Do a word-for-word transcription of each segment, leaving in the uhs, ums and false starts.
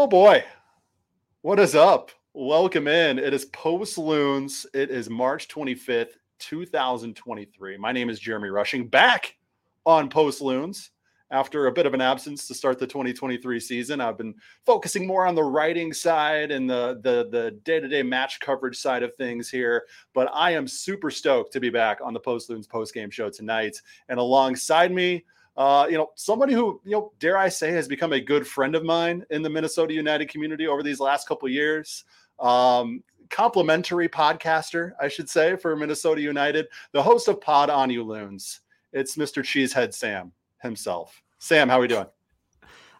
Oh boy, what is up? Welcome in. It is Post Loons. It is March twenty-fifth, twenty twenty-three. My name is Jeremy Rushing, back on Post Loons after a bit of an absence to start the twenty twenty-three season. I've been focusing more on the writing side and the the the day-to-day match coverage side of things here, but I am super stoked to be back on the Post Loons post-game show tonight. And alongside me, Uh, you know, somebody who, you know, dare I say, has become a good friend of mine in the Minnesota United community over these last couple of years. Um, complimentary podcaster, I should say, for Minnesota United, the host of Pod On You Loons. It's Mister Cheesehead Sam himself. Sam, how are we doing?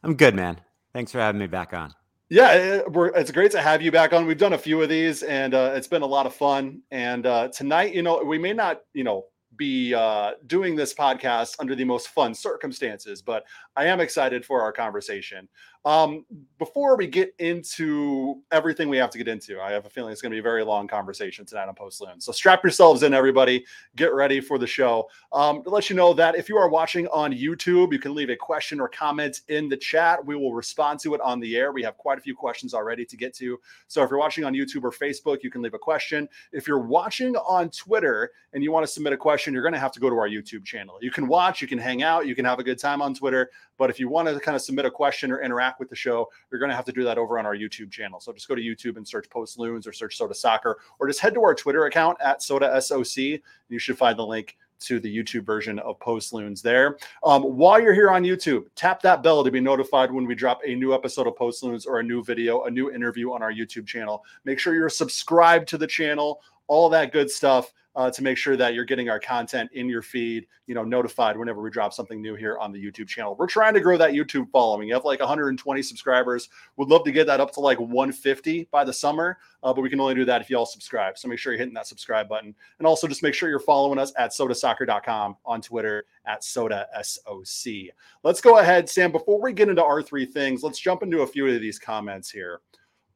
I'm good, man. Thanks for having me back on. Yeah, it, we're, it's great to have you back on. We've done a few of these, and uh, it's been a lot of fun. And uh, tonight, you know, we may not, you know, be uh, doing this podcast under the most fun circumstances, but I am excited for our conversation. Um, before we get into everything we have to get into, I have a feeling it's going to be a very long conversation tonight on Post Loons. So strap yourselves in, everybody. Get ready for the show. Um, to let you know that if you are watching on YouTube, you can leave a question or comment in the chat. We will respond to it on the air. We have quite a few questions already to get to. So if you're watching on YouTube or Facebook, you can leave a question. If you're watching on Twitter and you want to submit a question, you're going to have to go to our YouTube channel. You can watch, you can hang out, you can have a good time on Twitter, but if you want to kind of submit a question or interact with the show, you're going to have to do that over on our YouTube channel. So just go to YouTube and search Post Loons or search Soda Soccer, or just head to our Twitter account at Soda S O C. You should find the link to the YouTube version of Post Loons there. Um, while you're here on YouTube, tap that bell to be notified when we drop a new episode of Post Loons or a new video, a new interview on our YouTube channel. Make sure you're subscribed to the channel, all that good stuff. Uh, to make sure that you're getting our content in your feed, you know, notified whenever we drop something new here on the YouTube channel. We're trying to grow that YouTube following. You have like one hundred twenty subscribers. Would love to get that up to like one fifty by the summer, uh, but we can only do that if you all subscribe. So make sure you're hitting that subscribe button. And also just make sure you're following us at Sota Soccer dot com, on Twitter at Sota S O C. Let's go ahead, Sam. Before we get into our three things, let's jump into a few of these comments here.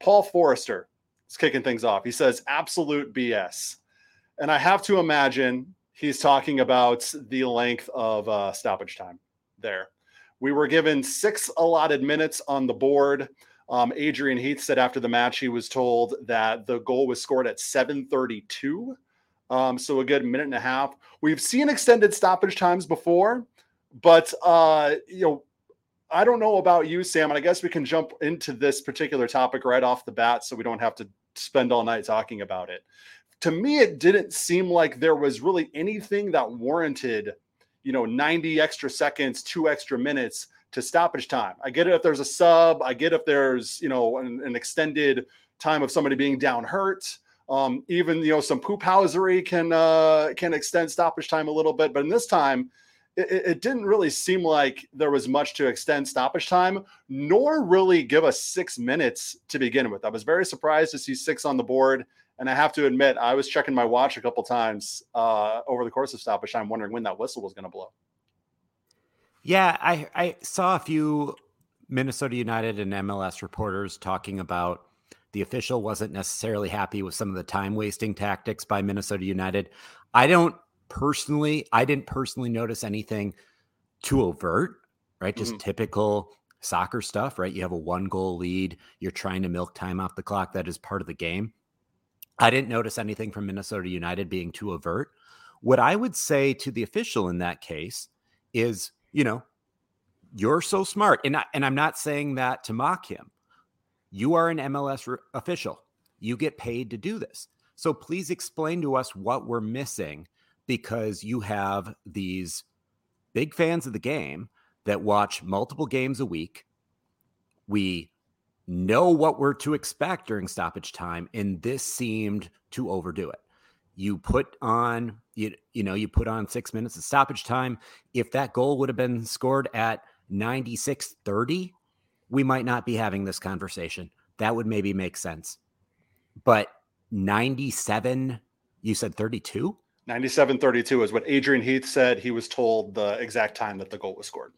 Paul Forrester is kicking things off. He says, absolute B S. And I have to imagine he's talking about the length of uh, stoppage time there. We were given six allotted minutes on the board. Um, Adrian Heath said after the match he was told that the goal was scored at seven thirty-two. Um, so a good minute and a half. We've seen extended stoppage times before, but uh, you know, I don't know about you, Sam, and I guess we can jump into this particular topic right off the bat so we don't have to spend all night talking about it. To me, it didn't seem like there was really anything that warranted, you know, ninety extra seconds, two extra minutes to stoppage time. I get it if there's a sub. I get if there's, you know, an, an extended time of somebody being down hurt. Um, even, you know, some poophousery can uh, can extend stoppage time a little bit. But in this time, it, it didn't really seem like there was much to extend stoppage time, nor really give us six minutes to begin with. I was very surprised to see six on the board. And I have to admit, I was checking my watch a couple times uh, over the course of stoppage time, wondering when that whistle was going to blow. Yeah, I, I saw a few Minnesota United and M L S reporters talking about the official wasn't necessarily happy with some of the time-wasting tactics by Minnesota United. I don't personally, I didn't personally notice anything too overt, right? Just mm-hmm. typical soccer stuff, right? You have a one-goal lead. You're trying to milk time off the clock. That is part of the game. I didn't notice anything from Minnesota United being too overt. What I would say to the official in that case is, you know, you're so smart. And, I, and I'm not saying that to mock him. You are an M L S re- official. You get paid to do this. So please explain to us what we're missing, because you have these big fans of the game that watch multiple games a week. We know what we're to expect during stoppage time, and this seemed to overdo it. You put on, you, you know, you put on six minutes of stoppage time. If that goal would have been scored at ninety-six thirty, we might not be having this conversation. That would maybe make sense. But ninety-seven, you said thirty-two? ninety-seven thirty-two is what Adrian Heath said. He was told the exact time that the goal was scored.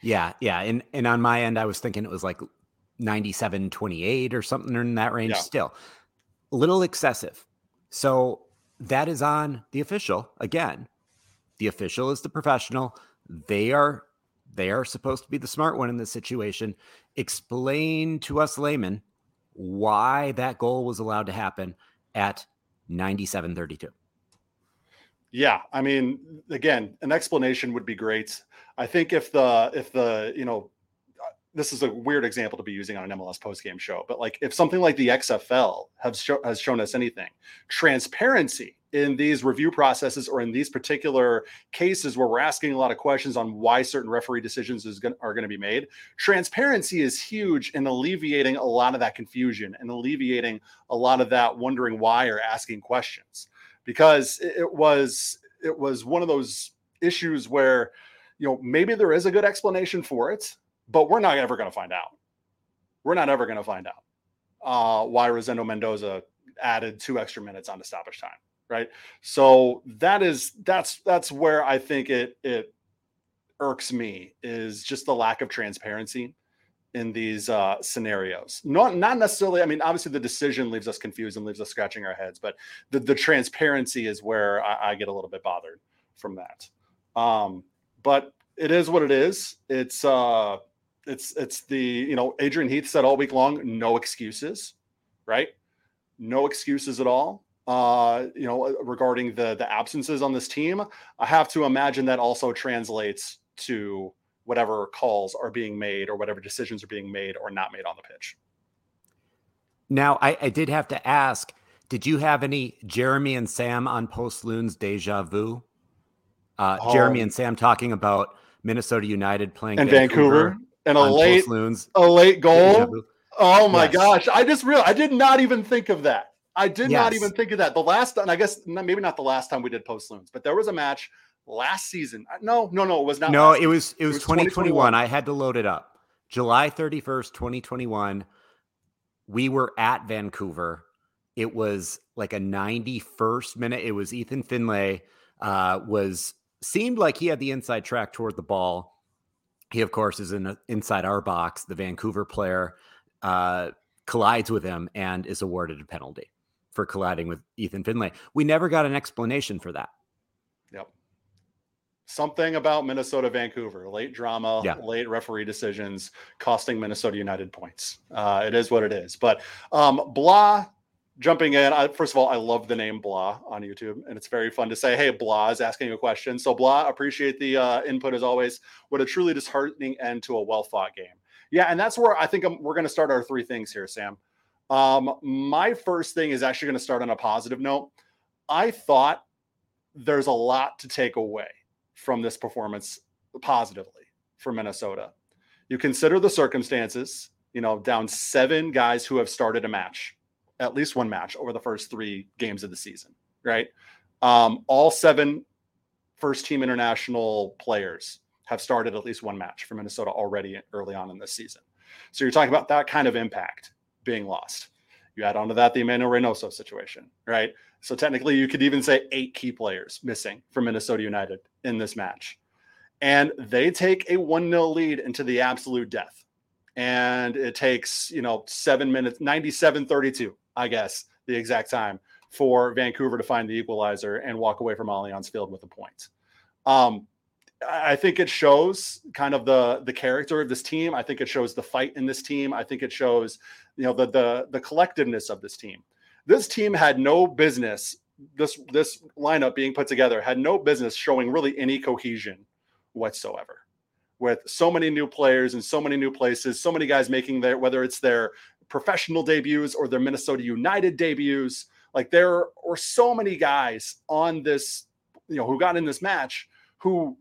Yeah, yeah. And, and on my end, I was thinking it was like ninety-seven twenty-eight or something in that range. Yeah. Still a little excessive. So that is on the official. Again, the official is the professional. They are they are supposed to be the smart one in this situation. Explain to us laymen why that goal was allowed to happen at ninety-seven thirty-two. Yeah, I mean, again, an explanation would be great. I think if the, if the, you know, this is a weird example to be using on an M L S postgame show, but like if something like the X F L have show, has shown us anything, transparency in these review processes or in these particular cases where we're asking a lot of questions on why certain referee decisions is gonna, are going to be made, transparency is huge in alleviating a lot of that confusion and alleviating a lot of that wondering why or asking questions. Because it was it was one of those issues where, you know, maybe there is a good explanation for it, but we're not ever going to find out. We're not ever going to find out uh, why Rosendo Mendoza added two extra minutes onto stoppage time, right? So that is that's that's where I think it it irks me, is just the lack of transparency in these uh, scenarios. Not not necessarily, I mean, obviously the decision leaves us confused and leaves us scratching our heads, but the, the transparency is where I, I get a little bit bothered from that. Um, but it is what it is. It's, uh, it's, it's the, you know, Adrian Heath said all week long, no excuses, right? No excuses at all. Uh, you know, regarding the, the absences on this team, I have to imagine that also translates to whatever calls are being made or whatever decisions are being made or not made on the pitch. Now, I, I did have to ask, did you have any Jeremy and Sam on Post Loons deja vu? Uh, oh. Jeremy and Sam talking about Minnesota United playing and Vancouver, Vancouver and a late, a late goal. Oh my yes. gosh. I just realized, I did not even think of that. I did yes. not even think of that. The last, and I guess maybe not the last time we did Post Loons, but there was a match last season. No, no, no, it was not. No, it was, it was, it was twenty twenty-one. I had to load it up. July thirty-first, twenty twenty-one. We were at Vancouver. It was like a ninety-first minute. It was Ethan Finlay uh, was seemed like he had the inside track toward the ball. He of course is in a, inside our box. The Vancouver player uh, collides with him and is awarded a penalty for colliding with Ethan Finlay. We never got an explanation for that. Yep. Something about Minnesota, Vancouver, late drama, yeah. late referee decisions, costing Minnesota United points. Uh, it is what it is. But um, Blah jumping in. I, first of all, I love the name Blah on YouTube, and it's very fun to say, hey, Blah is asking you a question. So Blah, appreciate the uh, input as always. What a truly disheartening end to a well-fought game. Yeah, and that's where I think I'm, we're going to start our three things here, Sam. Um, my first thing is actually going to start on a positive note. I thought there's a lot to take away from this performance positively for Minnesota. You consider the circumstances, you know, down seven guys who have started a match, at least one match over the first three games of the season, right? Um, all seven first team international players have started at least one match for Minnesota already early on in this season. So you're talking about that kind of impact being lost. You add onto that the Emmanuel Reynoso situation, right? So technically you could even say eight key players missing for Minnesota United in this match. And they take a one nil lead into the absolute death. And it takes, you know, seven minutes, ninety-seven thirty-two, I guess, the exact time for Vancouver to find the equalizer and walk away from Allianz Field with a point. Um, I think it shows kind of the the character of this team. I think it shows the fight in this team. I think it shows, you know, the the the collectiveness of this team. This team had no business. This this lineup being put together had no business showing really any cohesion whatsoever, with so many new players in so many new places, so many guys making their, whether it's their professional debuts or their Minnesota United debuts. Like there were so many guys on this, you know, who got in this match who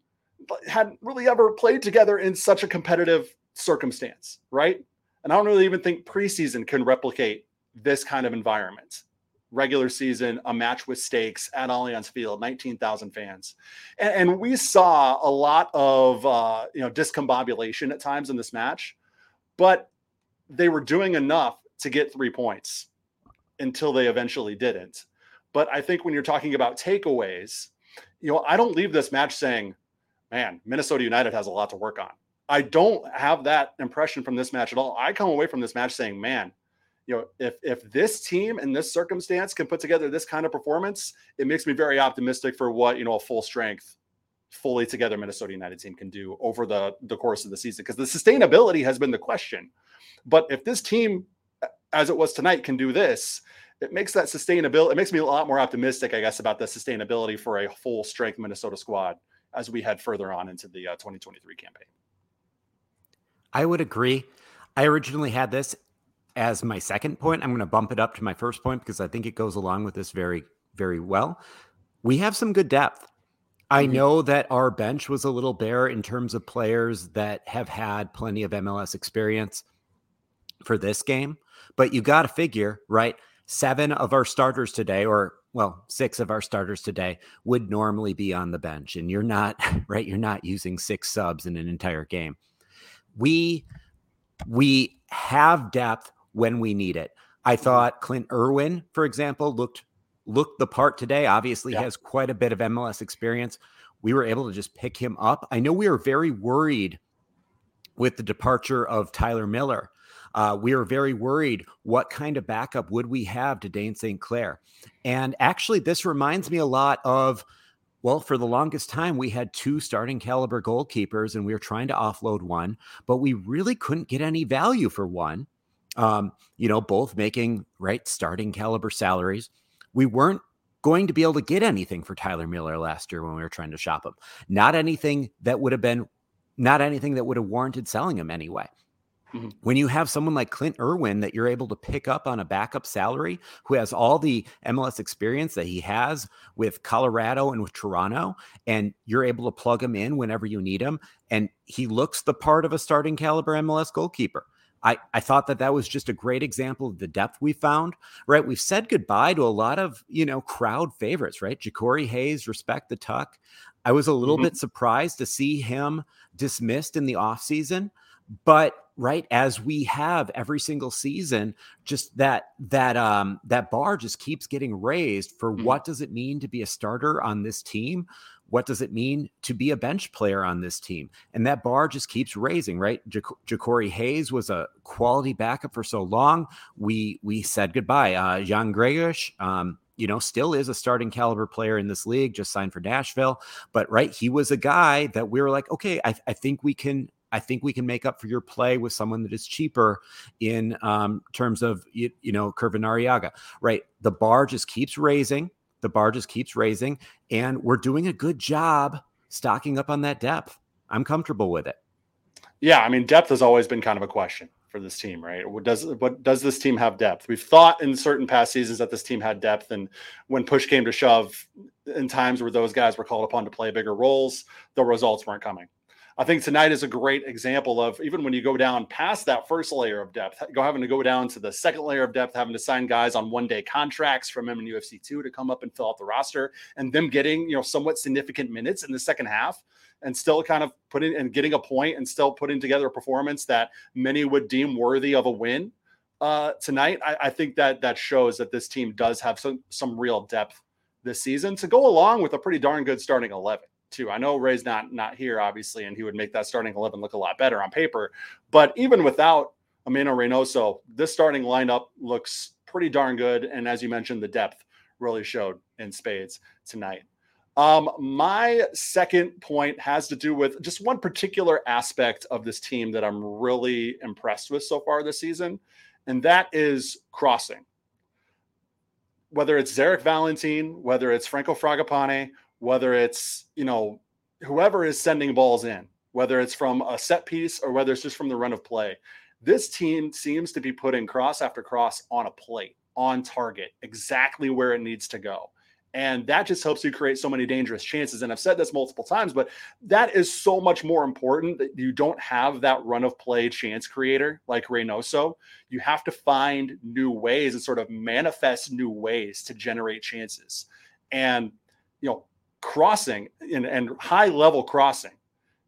hadn't really ever played together in such a competitive circumstance, right? And I don't really even think preseason can replicate this kind of environment. Regular season, a match with stakes at Allianz Field, nineteen thousand fans. And, and we saw a lot of uh, you know, discombobulation at times in this match, but they were doing enough to get three points until they eventually didn't. But I think when you're talking about takeaways, you know, I don't leave this match saying, man, Minnesota United has a lot to work on. I don't have that impression from this match at all. I come away from this match saying, man, you know, if if this team in this circumstance can put together this kind of performance, it makes me very optimistic for what, you know, a full strength fully together Minnesota United team can do over the, the course of the season, because the sustainability has been the question. But if this team, as it was tonight, can do this, it makes that sustainability, it makes me a lot more optimistic, I guess, about the sustainability for a full strength Minnesota squad as we head further on into the uh, twenty twenty-three campaign. I would agree. I originally had this as my second point. I'm going to bump it up to my first point because I think it goes along with this very, very well. We have some good depth. I know that our bench was a little bare in terms of players that have had plenty of M L S experience for this game, but you got to figure, right? Seven of our starters today, or well, six of our starters today would normally be on the bench, and you're not, right? You're not using six subs in an entire game. We, we have depth when we need it. I thought Clint Irwin, for example, looked looked the part today, obviously yeah. has quite a bit of M L S experience. We were able to just pick him up. I know we were very worried with the departure of Tyler Miller. Uh, we were very worried what kind of backup would we have to Dane Saint Clair. And actually, this reminds me a lot of, well, for the longest time, we had two starting caliber goalkeepers and we were trying to offload one, but we really couldn't get any value for one, um, you know, both making, right, starting caliber salaries. We weren't going to be able to get anything for Tyler Miller last year when we were trying to shop him. Not anything that would have been, not anything that would have warranted selling him anyway. Mm-hmm. When you have someone like Clint Irwin that you're able to pick up on a backup salary, who has all the M L S experience that he has with Colorado and with Toronto, and you're able to plug him in whenever you need him, and he looks the part of a starting caliber M L S goalkeeper. I, I thought that that was just a great example of the depth we found, right? We've said goodbye to a lot of, you know, crowd favorites, right? Ja'Cory Hayes, Respect the Tuck. I was a little mm-hmm. bit surprised to see him dismissed in the offseason, but right, as we have every single season, just that that um, that bar just keeps getting raised for mm-hmm. what does it mean to be a starter on this team? What does it mean to be a bench player on this team? And that bar just keeps raising, right? Ja- Ja'Cory Hayes was a quality backup for so long. We we said goodbye. Uh, Jan Gregish, um, you know, still is a starting caliber player in this league, just signed for Nashville. But, right, he was a guy that we were like, okay, I, I think we can I think we can make up for your play with someone that is cheaper in um, terms of, you, you know, Kervin Arriaga, right? The bar just keeps raising. The bar just keeps raising, and we're doing a good job stocking up on that depth. I'm comfortable with it. Yeah, I mean, depth has always been kind of a question for this team, right? What does what does this team have depth? We've thought in certain past seasons that this team had depth, and when push came to shove, in times where those guys were called upon to play bigger roles, the results weren't coming. I think tonight is a great example of, even when you go down past that first layer of depth, go having to go down to the second layer of depth, having to sign guys on one-day contracts from M N U F C two to come up and fill out the roster, and them getting, you know, somewhat significant minutes in the second half, and still kind of putting and getting a point and still putting together a performance that many would deem worthy of a win uh, tonight. I, I think that that shows that this team does have some some real depth this season to go along with a pretty darn good starting eleven. Too. I know Ray's not not here, obviously, and he would make that starting eleven look a lot better on paper. But even without Emmanuel Reynoso, this starting lineup looks pretty darn good. And as you mentioned, the depth really showed in spades tonight. Um, my second point has to do with just one particular aspect of this team that I'm really impressed with so far this season, and that is crossing. Whether it's Zarek Valentin, whether it's Franco Fragapane, whether it's, you know, whoever is sending balls in, whether it's from a set piece or whether it's just from the run of play, this team seems to be putting cross after cross on a plate, on target, exactly where it needs to go. And that just helps you create so many dangerous chances. And I've said this multiple times, but that is so much more important that you don't have that run of play chance creator like Reynoso. You have to find new ways and sort of manifest new ways to generate chances. And, you know, crossing and, and high-level crossing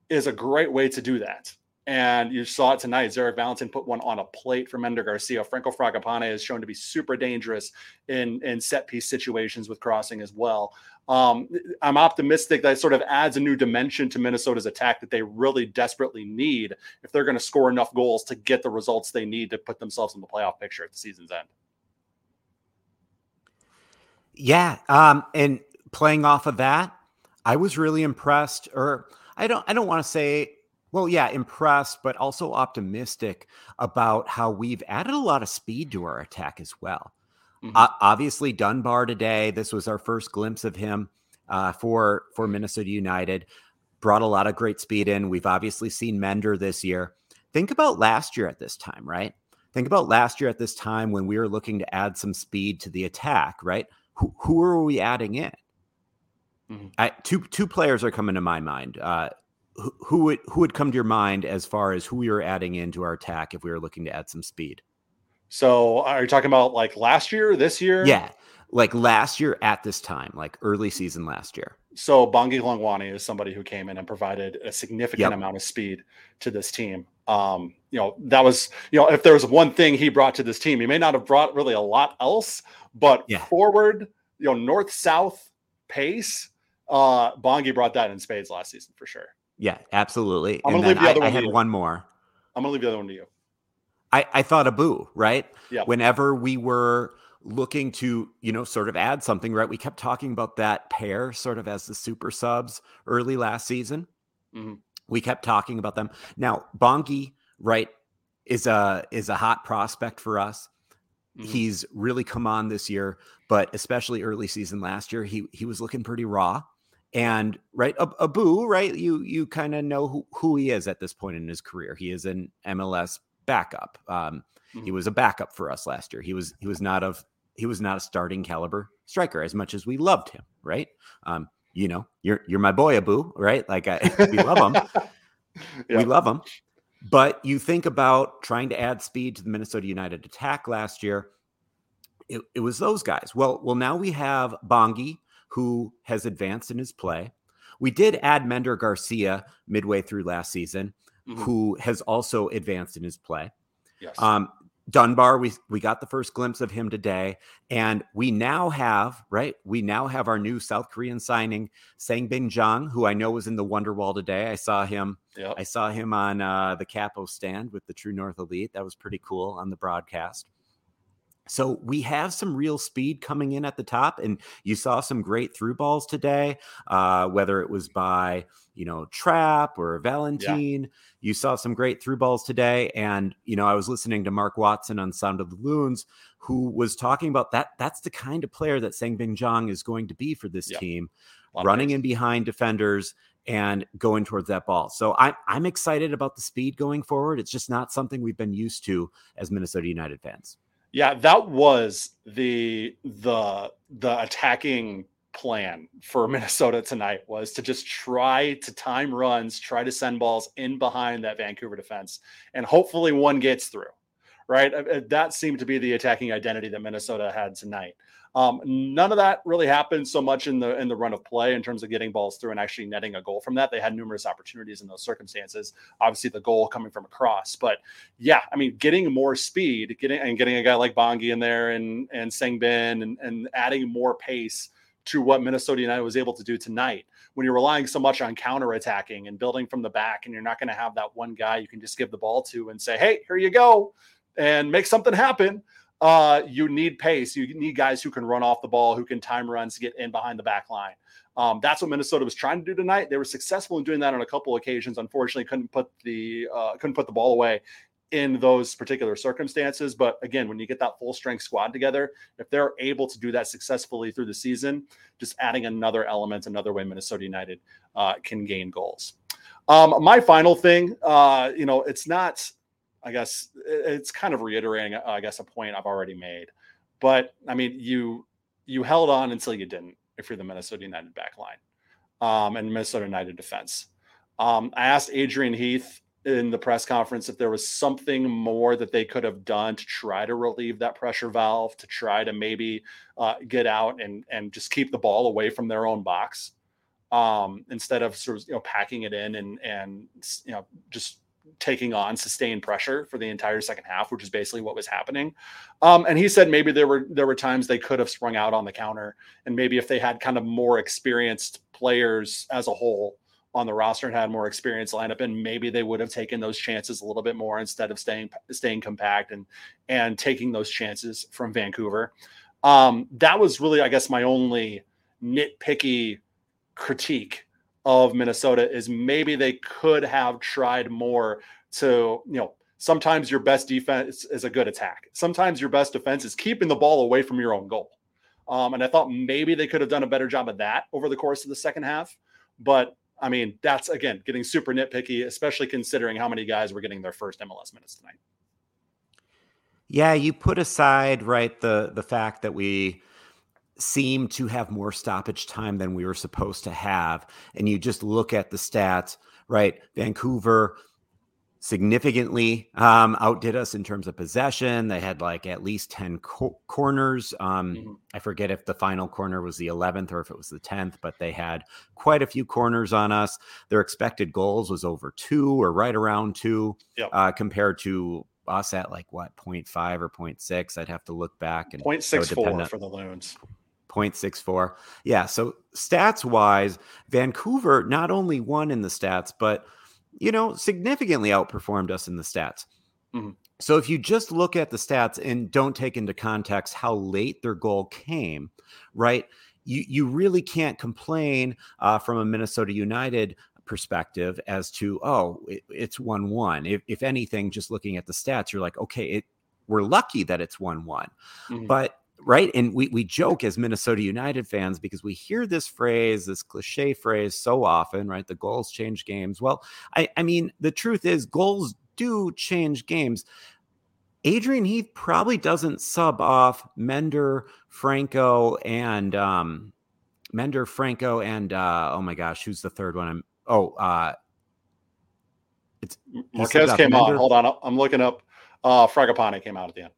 is a great way to do that. And you saw it tonight. Zarek Valentin put one on a plate for Mender Garcia. Franco Fragapane is shown to be super dangerous in, in set-piece situations with crossing as well. Um, I'm optimistic that it sort of adds a new dimension to Minnesota's attack that they really desperately need if they're going to score enough goals to get the results they need to put themselves in the playoff picture at the season's end. Yeah, um, and playing off of that, I was really impressed, or I don't, I don't want to say, well, yeah, impressed, but also optimistic about how we've added a lot of speed to our attack as well. Mm-hmm. Uh, obviously, Dunbar today, this was our first glimpse of him uh, for, for Minnesota United, brought a lot of great speed in. We've obviously seen Mender this year. Think about last year at this time, right? Think about last year at this time when we were looking to add some speed to the attack, right? Who, who are we adding in? Mm-hmm. I, two two players are coming to my mind. Uh, who, who would who would come to your mind as far as who we were adding into our attack if we were looking to add some speed? So are you talking about like last year, this year? Yeah, like last year at this time, like early season last year. So Bongi Hlongwane is somebody who came in and provided a significant yep. amount of speed to this team. Um, you know, that was, you know, if there was one thing he brought to this team, he may not have brought really a lot else, but yeah. forward, you know, north-south pace, Uh, Bongi brought that in spades last season for sure. Yeah, absolutely. I'm gonna and leave the other I, one I had you. one more. I'm gonna leave the other one to you. I, I thought Abu, right? Yeah. Whenever we were looking to, you know, sort of add something, right? We kept talking about that pair sort of as the super subs early last season. Mm-hmm. We kept talking about them. Now, Bongi, right, is a is a hot prospect for us. Mm-hmm. He's really come on this year, but especially early season last year, he he was looking pretty raw. And right, Abu, right, you you kind of know who, who he is at this point in his career. He is an M L S backup. Um, mm-hmm. He was a backup for us last year. He was he was not of he was not a starting caliber striker as much as we loved him, right? Um, you know, you're you're my boy Abu, right? Like I, we love him, yeah. we love him. But you think about trying to add speed to the Minnesota United attack last year. It, it was those guys. Well, well, now we have Bongi, who has advanced in his play. We did add Mender Garcia midway through last season, mm-hmm. who has also advanced in his play. Yes. Um, Dunbar, we we got the first glimpse of him today, and we now have, right, we now have our new South Korean signing, Sang Bin Jeong, who I know was in the Wonderwall today. I saw him. Yep. I saw him on uh, the Capo stand with the True North Elite. That was pretty cool on the broadcast. So we have some real speed coming in at the top, and you saw some great through balls today, uh, whether it was by, you know, Trap or Valentin, yeah. you saw some great through balls today. And, you know, I was listening to Mark Watson on Sound of the Loons, who was talking about that. That's the kind of player that Sang Bin Jeong is going to be for this yeah. team, running in behind defenders and going towards that ball. So I'm, I'm excited about the speed going forward. It's just not something we've been used to as Minnesota United fans. Yeah, that was the the the attacking plan for Minnesota tonight, was to just try to time runs, try to send balls in behind that Vancouver defense, and hopefully one gets through, right? That seemed to be the attacking identity that Minnesota had tonight. Um, none of that really happened so much in the in the run of play in terms of getting balls through and actually netting a goal from that. They had numerous opportunities in those circumstances. Obviously, the goal coming from a cross, but yeah, I mean, getting more speed, getting and getting a guy like Bongi in there and and Sang Bin and, and adding more pace to what Minnesota United was able to do tonight. When you're relying so much on counterattacking and building from the back, and you're not going to have that one guy you can just give the ball to and say, "Hey, here you go," and make something happen. Uh, you need pace. You need guys who can run off the ball, who can time runs, get in behind the back line. Um, that's what Minnesota was trying to do tonight. They were successful in doing that on a couple occasions. Unfortunately, couldn't put the uh, couldn't put the ball away in those particular circumstances. But again, when you get that full strength squad together, if they're able to do that successfully through the season, just adding another element, another way Minnesota United uh, can gain goals. Um, my final thing, uh, you know, it's not. I guess it's kind of reiterating, I guess, a point I've already made. But, I mean, you you held on until you didn't if you're the Minnesota United backline um, and Minnesota United defense. Um, I asked Adrian Heath in the press conference if there was something more that they could have done to try to relieve that pressure valve, to try to maybe uh, get out and, and just keep the ball away from their own box um, instead of sort of, you know, packing it in and, and you know, just – taking on sustained pressure for the entire second half, which is basically what was happening. Um, and he said maybe there were there were times they could have sprung out on the counter, and maybe if they had kind of more experienced players as a whole on the roster and had more experienced lineup, and maybe they would have taken those chances a little bit more instead of staying staying compact and and taking those chances from Vancouver. Um, that was really, I guess, my only nitpicky critique of Minnesota is maybe they could have tried more to, you know, sometimes your best defense is a good attack. Sometimes your best defense is keeping the ball away from your own goal. Um, and I thought maybe they could have done a better job of that over the course of the second half. But I mean, that's, again, getting super nitpicky, especially considering how many guys were getting their first M L S minutes tonight. Yeah, you put aside, right, the, the fact that we seem to have more stoppage time than we were supposed to have. And you just look at the stats, right? Vancouver significantly um, outdid us in terms of possession. They had like at least ten co- corners. Um, mm-hmm. I forget if the final corner was the eleventh or if it was the tenth, but they had quite a few corners on us. Their expected goals was over two or right around two, yep. uh, compared to us at like what, zero point five or zero point six. I'd have to look back. And zero point six four for the Loons. zero point six four. Yeah. So stats wise, Vancouver not only won in the stats, but, you know, significantly outperformed us in the stats. Mm-hmm. So if you just look at the stats and don't take into context how late their goal came, right, you, you really can't complain uh, from a Minnesota United perspective as to, oh, it, it's one one. If, if anything, just looking at the stats, you're like, okay, it, we're lucky that it's one one. Mm-hmm. But, right, and we, we joke as Minnesota United fans because we hear this phrase, this cliche phrase so often, right? The goals change games. Well, I, I mean, the truth is goals do change games. Adrian Heath probably doesn't sub off Mender, Franco, and um, Mender, Franco, and uh, oh my gosh, who's the third one? I'm, oh, uh, it's Marquez came Mender. on. Hold on, I'm looking up. Uh, Fragapane came out at the end.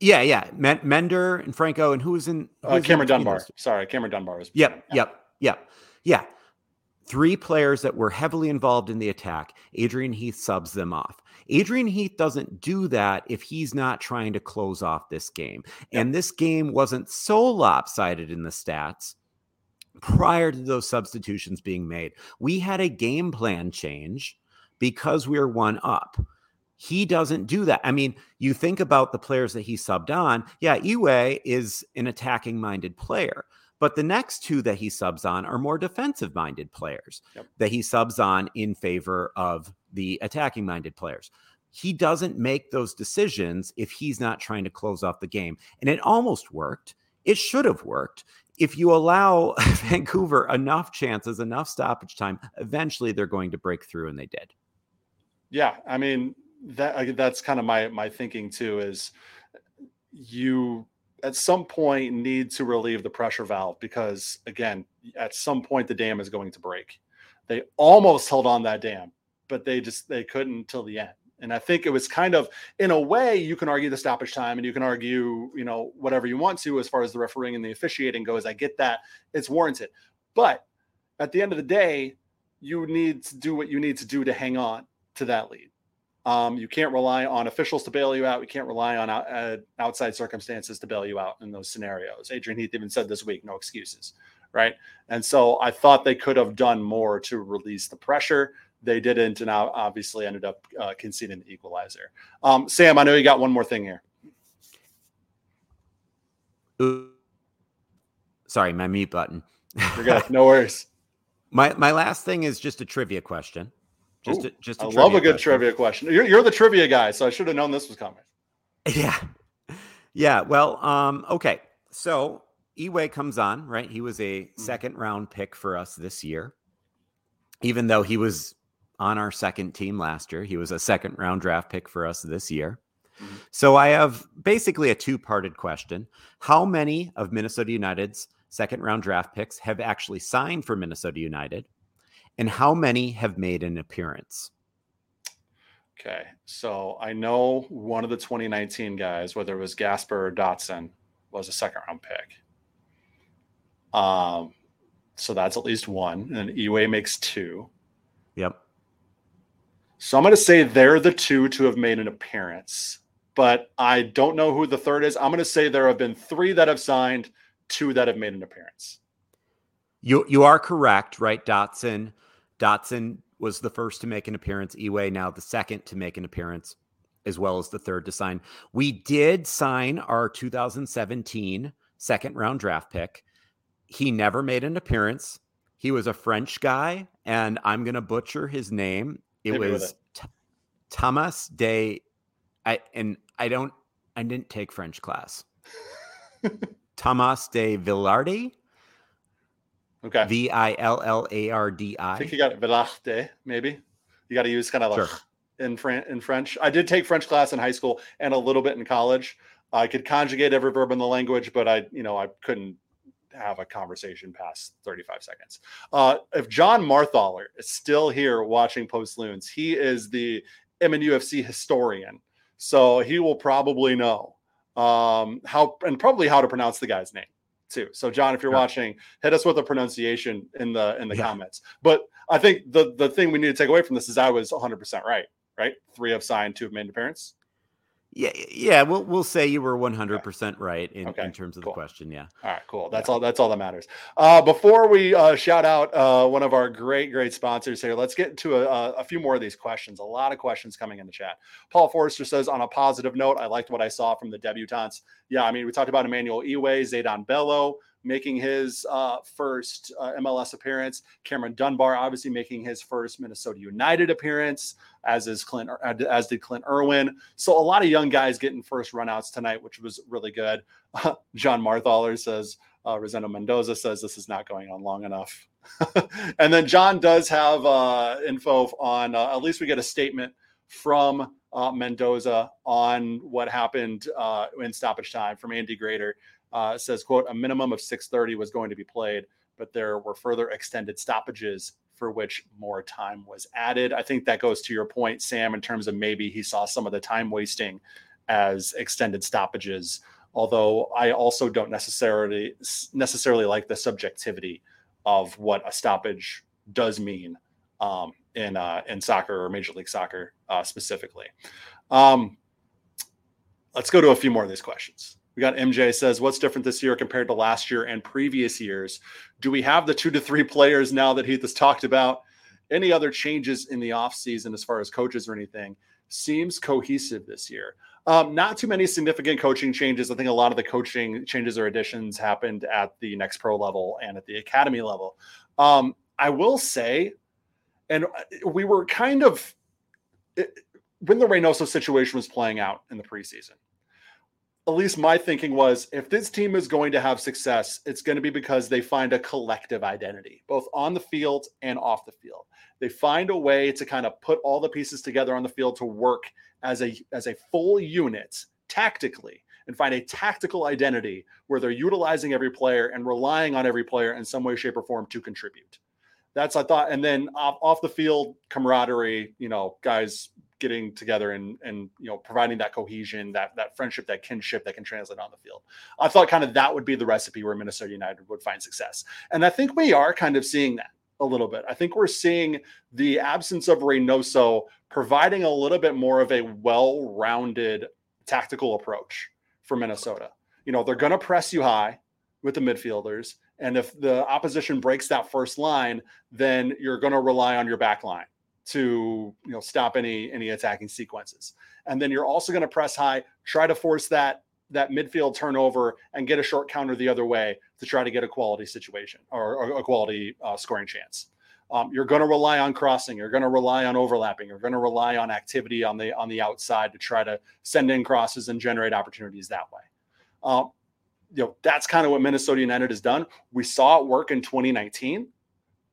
Yeah, yeah. M- Mender and Franco, and who was in? Who was uh, Cameron in Dunbar. Sorry, Cameron Dunbar was. Yep, yeah. yep, yep. Yeah. Three players that were heavily involved in the attack. Adrian Heath subs them off. Adrian Heath doesn't do that if he's not trying to close off this game. Yep. And this game wasn't so lopsided in the stats prior to those substitutions being made. We had a game plan change because we were one up. He doesn't do that. I mean, you think about the players that he subbed on. Yeah, Iwe is an attacking-minded player, but the next two that he subs on are more defensive-minded players yep. that he subs on in favor of the attacking-minded players. He doesn't make those decisions if he's not trying to close off the game. And it almost worked. It should have worked. If you allow Vancouver enough chances, enough stoppage time, eventually they're going to break through, and they did. Yeah, I mean... That that's kind of my, my thinking too, is you at some point need to relieve the pressure valve because, again, at some point the dam is going to break. They almost held on that dam, but they just, they couldn't till the end. And I think it was kind of, in a way, you can argue the stoppage time and you can argue, you know, whatever you want to, as far as the refereeing and the officiating goes. I get that. It's warranted. But at the end of the day, you need to do what you need to do to hang on to that lead. Um, you can't rely on officials to bail you out. You can't rely on uh, outside circumstances to bail you out in those scenarios. Adrian Heath even said this week, no excuses, right? And so I thought they could have done more to release the pressure. They didn't, and I obviously ended up uh, conceding the equalizer. Um, Sam, I know you got one more thing here. Ooh. Sorry, my mute button. You're good. No worries. My, my last thing is just a trivia question. Just, Ooh, a, just a I love a good question. trivia question. You're, you're the trivia guy, so I should have known this was coming. Yeah. Yeah. Well, um, okay. So Iwe comes on, right? He was a mm-hmm. second round pick for us this year, even though he was on our second team last year. He was a second round draft pick for us this year. Mm-hmm. So I have basically a two-parted question. How many of Minnesota United's second round draft picks have actually signed for Minnesota United? And how many have made an appearance? Okay. So I know one of the twenty nineteen guys, whether it was Gasper or Dotson, was a second round pick. Um, so that's at least one. And Iwe makes two. Yep. So I'm going to say they're the two to have made an appearance, but I don't know who the third is. I'm going to say there have been three that have signed, two that have made an appearance. You, you are correct, right? Dotson. Dotson was the first to make an appearance. Iwe now the second to make an appearance, as well as the third to sign. We did sign our two thousand seventeen second round draft pick. He never made an appearance. He was a French guy, and I'm going to butcher his name. It Hit was it. T- Thomas de, I, and I don't, I didn't take French class. Thomas de Villardi. Okay. V I L L A R D I. I think you got it. Villardi, maybe. You got to use kind of like sure. in, Fran- in French. I did take French class in high school and a little bit in college. I could conjugate every verb in the language, but I, you know, I couldn't have a conversation past thirty-five seconds. Uh, if John Marthaler is still here watching Post Loons, he is the M N U F C historian. So he will probably know um, how and probably how to pronounce the guy's name too. So John, if you're yeah. watching, hit us with a pronunciation in the in the yeah. comments. But I think the, the thing we need to take away from this is I was one hundred percent right, right? Three have signed, two have made an appearance. Yeah, yeah, we'll we'll say you were one hundred percent right in, okay, in terms of cool. the question. Yeah. All right, cool. That's yeah. all. That's all that matters. Uh, before we uh, shout out uh, one of our great, great sponsors here, let's get to a, a few more of these questions. A lot of questions coming in the chat. Paul Forrester says, on a positive note, I liked what I saw from the debutants. Yeah, I mean, we talked about Emmanuel Iwe, Zaydan Bello making his uh, first uh, M L S appearance. Cameron Dunbar obviously making his first Minnesota United appearance, as is Clint, as did Clint Irwin. So a lot of young guys getting first runouts tonight, which was really good. Uh, John Marthaler says, uh, Rosendo Mendoza says this is not going on long enough. And then John does have uh, info on, uh, at least we get a statement from uh, Mendoza on what happened uh, in stoppage time from Andy Grader. Uh, says, quote, a minimum of six thirty was going to be played, but there were further extended stoppages for which more time was added. I think that goes to your point, Sam, in terms of maybe he saw some of the time wasting as extended stoppages, although I also don't necessarily necessarily like the subjectivity of what a stoppage does mean um, in uh, in soccer or Major League Soccer uh, specifically. Um, let's go to a few more of these questions. We got M J says, what's different this year compared to last year and previous years? Do we have the two to three players now that Heath has talked about? Any other changes in the offseason as far as coaches or anything? Seems cohesive this year. Um, not too many significant coaching changes. I think a lot of the coaching changes or additions happened at the next pro level and at the academy level. Um, I will say, and we were kind of, it, when the Reynoso situation was playing out in the preseason, at least my thinking was, if this team is going to have success, it's going to be because they find a collective identity, both on the field and off the field. They find a way to kind of put all the pieces together on the field to work as a, as a full unit tactically and find a tactical identity where they're utilizing every player and relying on every player in some way, shape, or form to contribute. That's I thought. And then off, off the field camaraderie, you know, guys getting together and, and, you know, providing that cohesion, that, that friendship, that kinship that can translate on the field. I thought kind of that would be the recipe where Minnesota United would find success. And I think we are kind of seeing that a little bit. I think we're seeing the absence of Reynoso providing a little bit more of a well-rounded tactical approach for Minnesota. You know, they're going to press you high with the midfielders. And if the opposition breaks that first line, then you're going to rely on your back line to, you know, stop any any attacking sequences. And then you're also going to press high, try to force that that midfield turnover and get a short counter the other way to try to get a quality situation or, or a quality uh, scoring chance. Um, you're going to rely on crossing. You're going to rely on overlapping. You're going to rely on activity on the on the outside to try to send in crosses and generate opportunities that way. Um, you know, that's kind of what Minnesota United has done. We saw it work in twenty nineteen.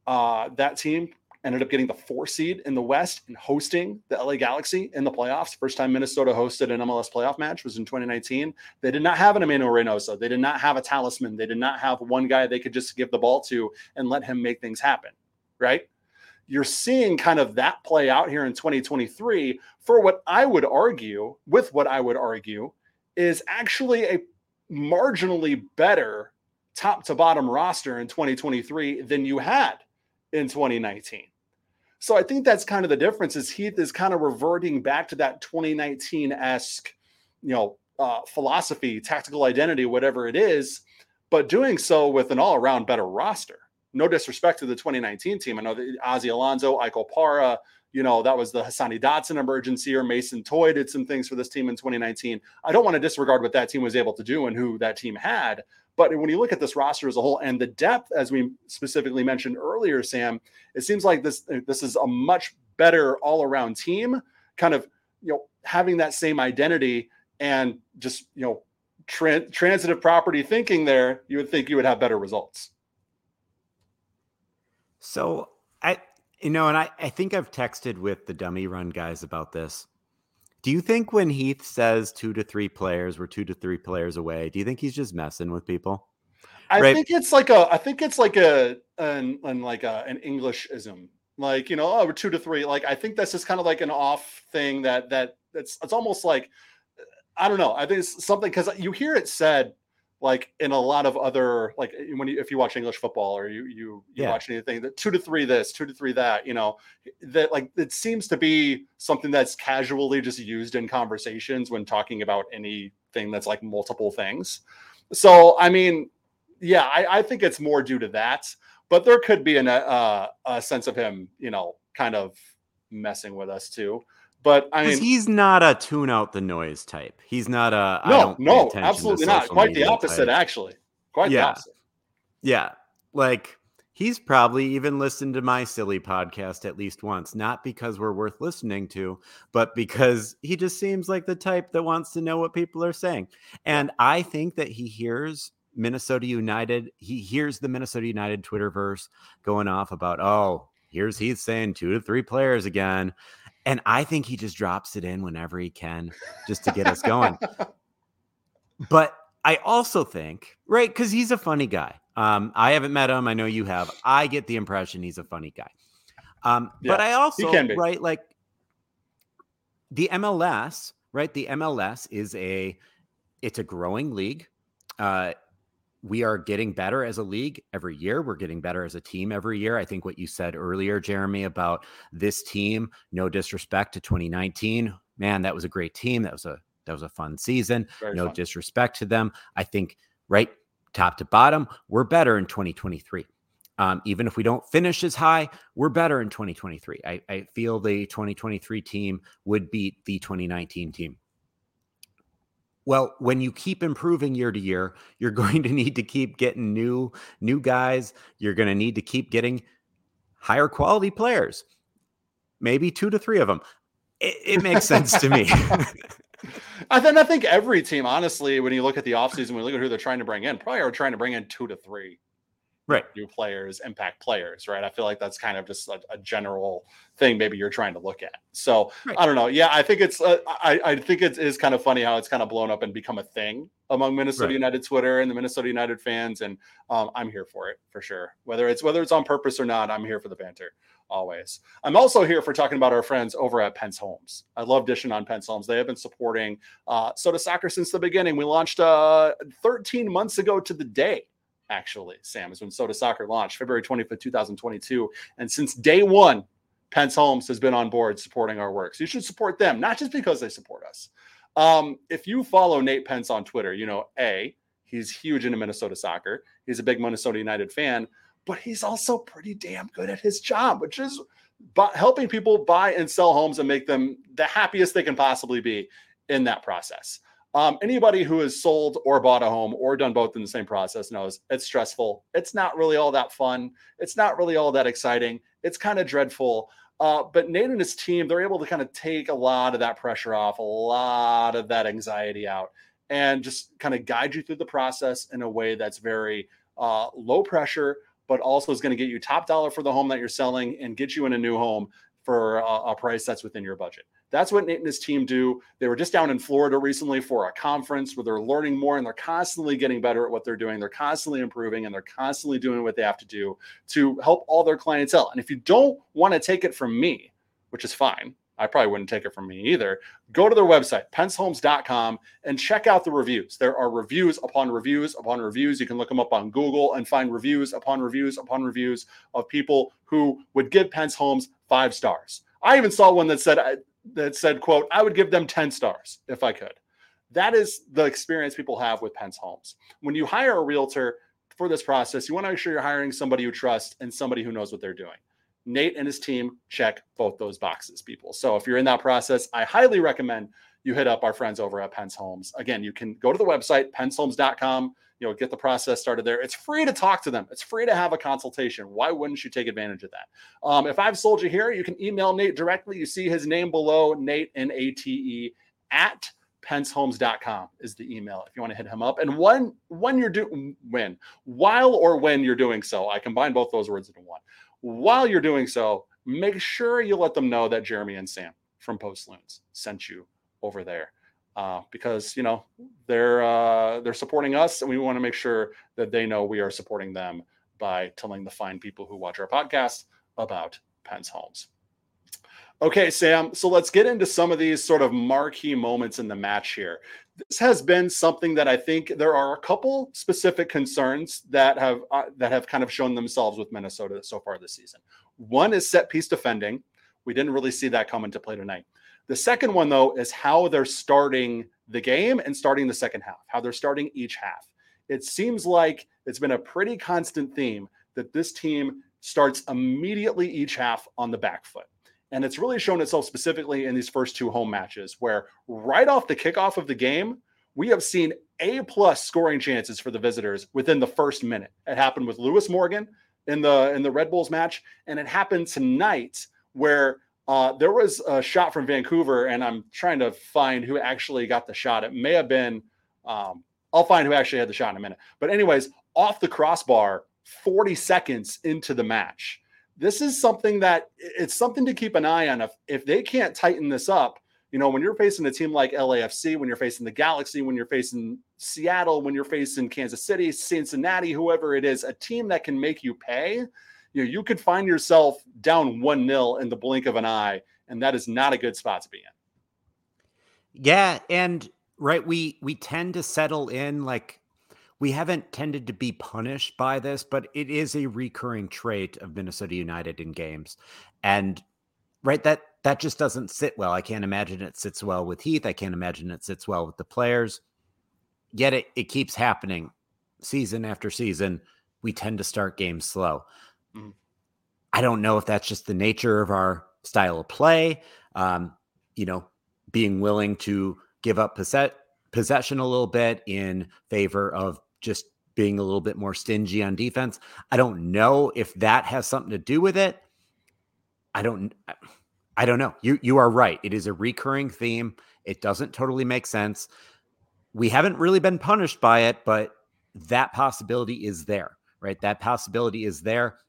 Uh, that team ended up getting the four seed in the West and hosting the L A Galaxy in the playoffs. First time Minnesota hosted an M L S playoff match was in twenty nineteen. They did not have an Emmanuel Reynoso. They did not have a talisman. They did not have one guy they could just give the ball to and let him make things happen, right? You're seeing kind of that play out here in twenty twenty-three for what I would argue, with what I would argue, is actually a marginally better top to bottom roster in twenty twenty-three than you had in twenty nineteen. So I think that's kind of the difference is Heath is kind of reverting back to that twenty nineteen-esque, you know, uh, philosophy, tactical identity, whatever it is, but doing so with an all-around better roster. No disrespect to the twenty nineteen team. I know that Ozzie Alonso, Eichel Parra, you know, that was the Hassani Dotson emergency, or Mason Toy did some things for this team in twenty nineteen. I don't want to disregard what that team was able to do and who that team had. But when you look at this roster as a whole and the depth, as we specifically mentioned earlier, Sam, it seems like this this is a much better all-around team, kind of, you know, having that same identity and just, you know, tra- transitive property thinking there, you would think you would have better results. So I, you know, and I, I think I've texted with the dummy run guys about this. Do you think when Heath says two to three players, we're two to three players away, do you think he's just messing with people? I right? think it's like a, I think it's like a, an, an like a, an Englishism, like, you know, oh, we're two to three. Like, I think that's just kind of like an off thing that, that it's, it's almost like, I don't know. I think it's something, cause you hear it said like in a lot of other, like when you, if you watch English football or you, you, you yeah. watch anything that two to three, this two to three, that, you know, that like, it seems to be something that's casually just used in conversations when talking about anything that's like multiple things. So, I mean, yeah, I, I think it's more due to that, but there could be an, uh, a sense of him, you know, kind of messing with us too. But I mean, he's not a tune out the noise type. He's not a, no, I don't no, absolutely not. Quite the opposite, type. actually. Quite yeah. the opposite. Yeah. Like, he's probably even listened to my silly podcast at least once, not because we're worth listening to, but because he just seems like the type that wants to know what people are saying. And I think that he hears Minnesota United. He hears the Minnesota United Twitterverse going off about, oh, here's Heath saying two to three players again. And I think he just drops it in whenever he can just to get us going. But I also think, right, because he's a funny guy. Um, I haven't met him. I know you have. I get the impression he's a funny guy. Um, yeah, but I also, right, like the M L S, right? The M L S is a, it's a growing league. Uh, we are getting better as a league every year. We're getting better as a team every year. I think what you said earlier, Jeremy, about this team, no disrespect to twenty nineteen, man, that was a great team. That was a, that was a fun season. Very no fun. Disrespect to them. I think right top to bottom, we're better in twenty twenty-three. Um, even if we don't finish as high, we're better in twenty twenty-three. I, I feel the twenty twenty-three team would beat the twenty nineteen team. Well, when you keep improving year to year, you're going to need to keep getting new, new guys. You're going to need to keep getting higher quality players, maybe two to three of them. It, it makes sense to me. I, th- I think every team, honestly, when you look at the offseason, when you look at who they're trying to bring in, probably are trying to bring in two to three right. new players, impact players, right? I feel like that's kind of just a, a general thing maybe you're trying to look at. So right. I don't know. Yeah, I think it's, uh, I, I think it is kind of funny how it's kind of blown up and become a thing among Minnesota right. United Twitter and the Minnesota United fans. And um, I'm here for it for sure. Whether it's, whether it's on purpose or not, I'm here for the banter always. I'm also here for talking about our friends over at Pentz Homes. I love dishing on Pentz Homes. They have been supporting uh, Soda Soccer since the beginning. We launched uh, thirteen months ago to the day. Actually, Sam, is when Soda Soccer launched February twenty-fifth, twenty twenty-two. And since day one, Pentz Homes has been on board supporting our work. So you should support them, not just because they support us. Um, if you follow Nate Pentz on Twitter, you know, A, he's huge into Minnesota soccer. He's a big Minnesota United fan, but he's also pretty damn good at his job, which is bu- helping people buy and sell homes and make them the happiest they can possibly be in that process. Um, anybody who has sold or bought a home or done both in the same process knows it's stressful. It's not really all that fun. It's not really all that exciting. It's kind of dreadful. Uh, but Nate and his team, they're able to kind of take a lot of that pressure off, a lot of that anxiety out, and just kind of guide you through the process in a way that's very uh, low pressure, but also is going to get you top dollar for the home that you're selling and get you in a new home for a, a price that's within your budget. That's what Nate and his team do. They were just down in Florida recently for a conference where they're learning more and they're constantly getting better at what they're doing. They're constantly improving and they're constantly doing what they have to do to help all their clientele. And if you don't want to take it from me, which is fine, I probably wouldn't take it from me either, go to their website, pentz homes dot com, and check out the reviews. There are reviews upon reviews upon reviews. You can look them up on Google and find reviews upon reviews upon reviews of people who would give Pentz Homes five stars. I even saw one that said... I, that said, quote, I would give them ten stars if I could. That is the experience people have with Pentz Homes. When you hire a realtor for this process, you want to make sure you're hiring somebody you trust and somebody who knows what they're doing. Nate and his team check both those boxes, people. So if you're in that process, I highly recommend you hit up our friends over at Pentz Homes. Again, you can go to the website, pentz homes dot com. You know, get the process started there. It's free to talk to them. It's free to have a consultation. Why wouldn't you take advantage of that? Um, if I've sold you here, you can email Nate directly. You see his name below, Nate, N A T E, at pentz homes dot com is the email if you want to hit him up. And when, when you're doing, when, while or when you're doing so, I combine both those words into one. While you're doing so, make sure you let them know that Jeremy and Sam from Post Loons sent you over there. Uh, because, you know, they're uh, they're supporting us, and we want to make sure that they know we are supporting them by telling the fine people who watch our podcast about Pentz Homes. Okay, Sam, so let's get into some of these sort of marquee moments in the match here. This has been something that I think there are a couple specific concerns that have uh, that have kind of shown themselves with Minnesota so far this season. One is set-piece defending. We didn't really see that come into play tonight. The second one, though, is how they're starting the game and starting the second half, how they're starting each half. It seems like it's been a pretty constant theme that this team starts immediately each half on the back foot. And it's really shown itself specifically in these first two home matches where right off the kickoff of the game, we have seen A-plus scoring chances for the visitors within the first minute. It happened with Lewis Morgan in the, in the Red Bulls match, and it happened tonight where – Uh, there was a shot from Vancouver, and I'm trying to find who actually got the shot. It may have been um, – I'll find who actually had the shot in a minute. But anyways, off the crossbar, forty seconds into the match. This is something that – it's something to keep an eye on. If, if they can't tighten this up, you know, when you're facing a team like L A F C, when you're facing the Galaxy, when you're facing Seattle, when you're facing Kansas City, Cincinnati, whoever it is, a team that can make you pay – You know, you could find yourself down one nil in the blink of an eye, and that is not a good spot to be in. Yeah, and right, we we tend to settle in. Like, we haven't tended to be punished by this, but it is a recurring trait of Minnesota United in games. And right, that that just doesn't sit well. I can't imagine it sits well with Heath. I can't imagine it sits well with the players. Yet it, it keeps happening season after season. We tend to start games slow. I don't know if that's just the nature of our style of play, um, you know, being willing to give up possess- possession a little bit in favor of just being a little bit more stingy on defense. I don't know if that has something to do with it. I don't, I don't know. You, you are right. It is a recurring theme. It doesn't totally make sense. We haven't really been punished by it, but that possibility is there, right? That possibility is there.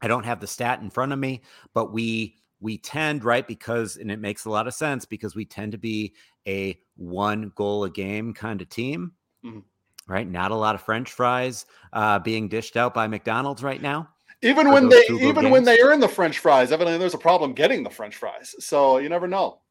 I don't have the stat in front of me, but we we tend, right, because, and it makes a lot of sense, because we tend to be a one goal a game kind of team, mm-hmm. right? Not a lot of French fries uh, being dished out by McDonald's right now. Even when they even games. when they earn the French fries, evidently there's a problem getting the French fries. So you never know.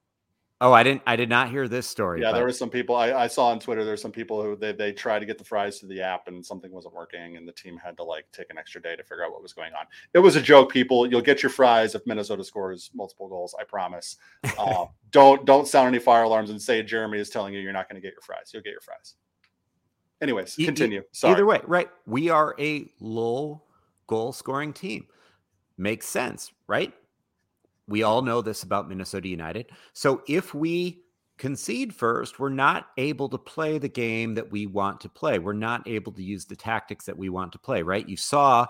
Oh, I didn't. I did not hear this story. Yeah, but there were some people I, I saw on Twitter. There's some people who they they tried to get the fries through the app, and something wasn't working, and the team had to like take an extra day to figure out what was going on. It was a joke, people. You'll get your fries if Minnesota scores multiple goals. I promise. Uh, don't don't sound any fire alarms and say Jeremy is telling you you're not going to get your fries. You'll get your fries. Anyways, e- continue. Sorry. Either way, right? We are a low goal scoring team. Makes sense, right? We all know this about Minnesota United. So if we concede first, we're not able to play the game that we want to play. We're not able to use the tactics that we want to play, right? You saw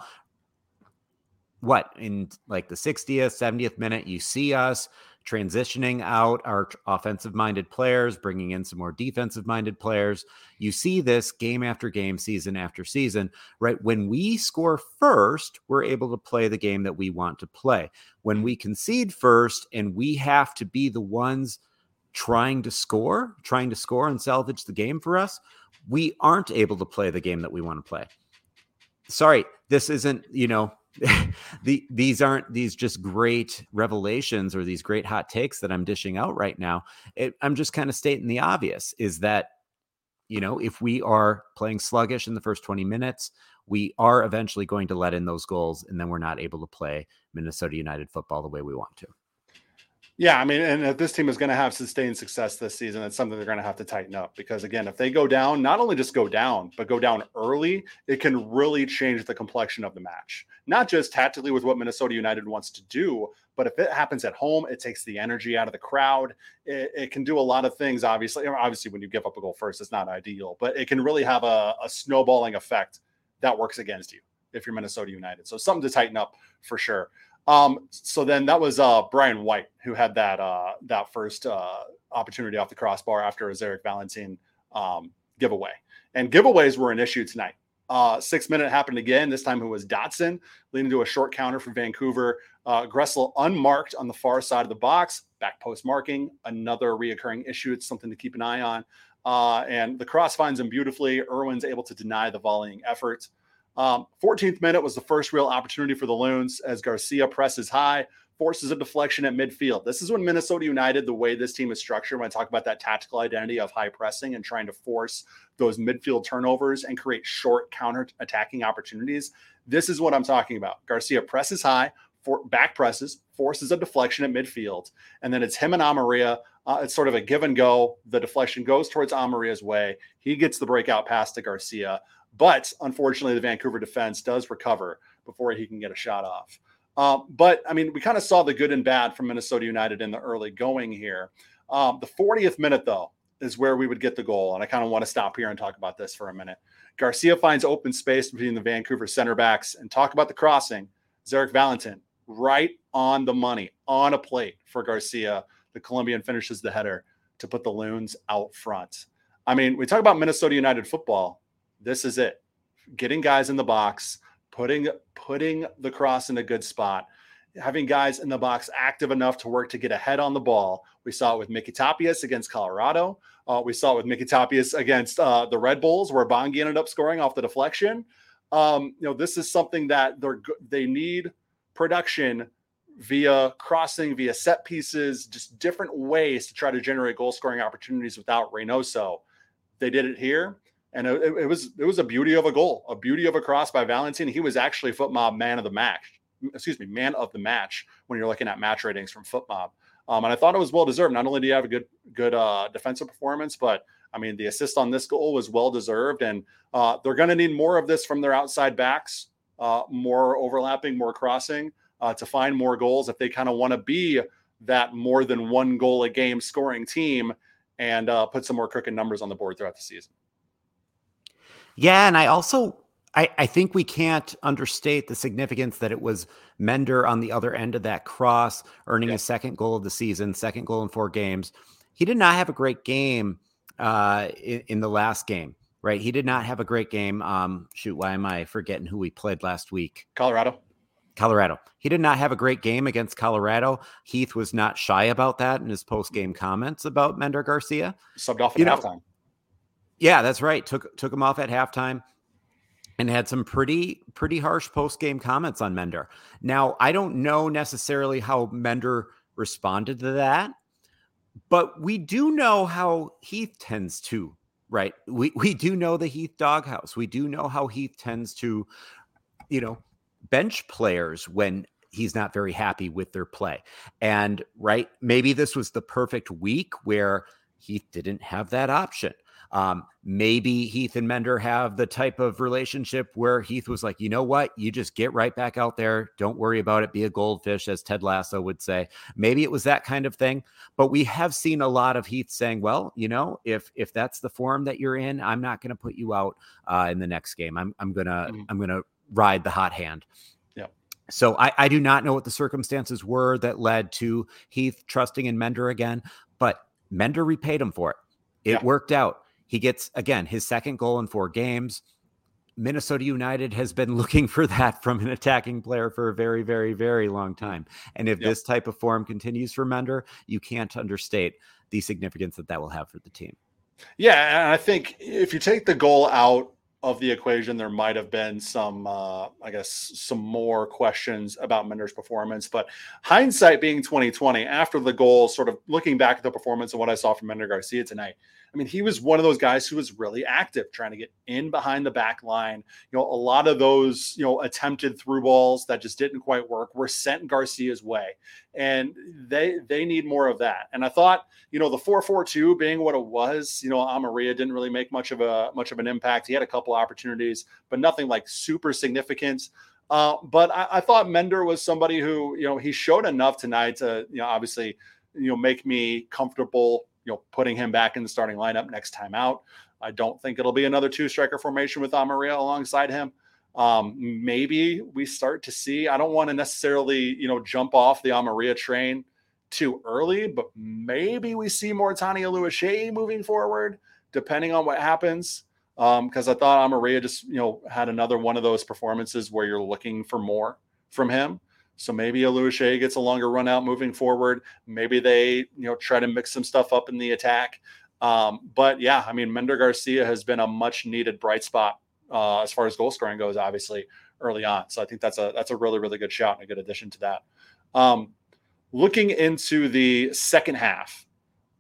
what in like the sixtieth, seventieth minute, you see us transitioning out our offensive-minded players, bringing in some more defensive-minded players. You see this game after game, season after season, right? When we score first, we're able to play the game that we want to play. When we concede first and we have to be the ones trying to score, trying to score and salvage the game for us, we aren't able to play the game that we want to play. Sorry, this isn't, you know, the, these aren't these just great revelations or these great hot takes that I'm dishing out right now. It, I'm just kind of stating the obvious is that, you know, if we are playing sluggish in the first twenty minutes, we are eventually going to let in those goals, and then we're not able to play Minnesota United football the way we want to. Yeah, I mean, and if this team is going to have sustained success this season, it's something they're going to have to tighten up, because, again, if they go down, not only just go down, but go down early, it can really change the complexion of the match. Not just tactically with what Minnesota United wants to do, but if it happens at home, it takes the energy out of the crowd. It, it can do a lot of things, obviously. Obviously, when you give up a goal first, it's not ideal, but it can really have a, a snowballing effect that works against you if you're Minnesota United. So something to tighten up for sure. Um, so then that was uh, Brian White who had that uh, that first uh, opportunity off the crossbar after a Zarek Valentin um, giveaway. And giveaways were an issue tonight. Uh, six minute happened again. This time it was Dotson leading to a short counter from Vancouver. Uh, Gressel unmarked on the far side of the box. Back post marking, another reoccurring issue. It's something to keep an eye on. Uh, and the cross finds him beautifully. Irwin's able to deny the volleying effort. Um, fourteenth minute was the first real opportunity for the Loons as Garcia presses high, forces a deflection at midfield. This is when Minnesota United, the way this team is structured, when I talk about that tactical identity of high pressing and trying to force those midfield turnovers and create short counter attacking opportunities. This is what I'm talking about. Garcia presses high, for, back presses, forces a deflection at midfield, and then it's him and Amaria. Uh, it's sort of a give and go. The deflection goes towards Amaria's way. He gets the breakout pass to Garcia. But unfortunately, the Vancouver defense does recover before he can get a shot off. Um, but, I mean, we kind of saw the good and bad from Minnesota United in the early going here. Um, the fortieth minute, though, is where we would get the goal. And I kind of want to stop here and talk about this for a minute. Garcia finds open space between the Vancouver center backs, and talk about the crossing. Zarek Valentin right on the money, on a plate for Garcia. The Colombian finishes the header to put the Loons out front. I mean, we talk about Minnesota United football. This is it. Getting guys in the box, putting putting the cross in a good spot, having guys in the box active enough to work to get ahead on the ball. We saw it with Miki Tapias against Colorado. Uh, we saw it with Miki Tapias against uh, the Red Bulls, where Bongi ended up scoring off the deflection. Um, you know, this is something that they're they need production via crossing, via set pieces, just different ways to try to generate goal scoring opportunities without Reynoso. They did it here. And it, it was it was a beauty of a goal, a beauty of a cross by Valentin. He was actually FootMob man of the match. Excuse me, man of the match when you're looking at match ratings from FootMob. Um, and I thought it was well deserved. Not only do you have a good good uh, defensive performance, but I mean the assist on this goal was well deserved. And uh, they're going to need more of this from their outside backs, uh, more overlapping, more crossing uh, to find more goals if they kind of want to be that more than one goal a game scoring team and uh, put some more crooked numbers on the board throughout the season. Yeah, and I also I, I think we can't understate the significance that it was Mender on the other end of that cross, earning yeah. his second goal of the season, second goal in four games. He did not have a great game uh, in, in the last game, right? He did not have a great game. Um, shoot, why am I forgetting who we played last week? Colorado. Colorado. He did not have a great game against Colorado. Heath was not shy about that in his post-game comments about Mender Garcia. Subbed off at halftime. Yeah, that's right. Took took him off at halftime and had some pretty, pretty harsh post-game comments on Mender. Now, I don't know necessarily how Mender responded to that, but we do know how Heath tends to, right? We we do know the Heath doghouse. We do know how Heath tends to, you know, bench players when he's not very happy with their play. And, right, maybe this was the perfect week where Heath didn't have that option. Um, maybe Heath and Mender have the type of relationship where Heath was like, you know what, you just get right back out there. Don't worry about it. Be a goldfish, as Ted Lasso would say. Maybe it was that kind of thing, but we have seen a lot of Heath saying, well, you know, if, if that's the form that you're in, I'm not going to put you out, uh, in the next game. I'm, I'm going to, mm-hmm. I'm going to ride the hot hand. Yeah. So I, I do not know what the circumstances were that led to Heath trusting in Mender again, but Mender repaid him for it. It yeah. worked out. He gets, again, his second goal in four games. Minnesota United has been looking for that from an attacking player for a very, very, very long time. And if yep. this type of form continues for Mender, you can't understate the significance that that will have for the team. Yeah, and I think if you take the goal out of the equation, there might have been some, uh, I guess, some more questions about Mender's performance. But hindsight being twenty twenty, after the goal, sort of looking back at the performance and what I saw from Mender Garcia tonight, I mean, he was one of those guys who was really active, trying to get in behind the back line. You know, a lot of those, you know, attempted through balls that just didn't quite work were sent Garcia's way. and they they need more of that. And I thought, you know, the four four two being what it was, you know, Amaria didn't really make much of a much of an impact. He had a couple opportunities, but nothing like super significant. Uh, but I, I thought Mender was somebody who, you know, he showed enough tonight to, you know, obviously, you know, make me comfortable, you know, putting him back in the starting lineup next time out. I don't think it'll be another two striker formation with Amaria alongside him. Um, maybe we start to see, I don't want to necessarily, you know, jump off the Amaria train too early, but maybe we see more Tani Aluache moving forward, depending on what happens. Um, cause I thought Amaria just, you know, had another one of those performances where you're looking for more from him. So maybe Aluache gets a longer run out moving forward. Maybe they, you know, try to mix some stuff up in the attack. Um, but yeah, I mean, Mender Garcia has been a much needed bright spot uh, as far as goal scoring goes, obviously early on. So I think that's a, that's a really, really good shout and a good addition to that. Um, looking into the second half,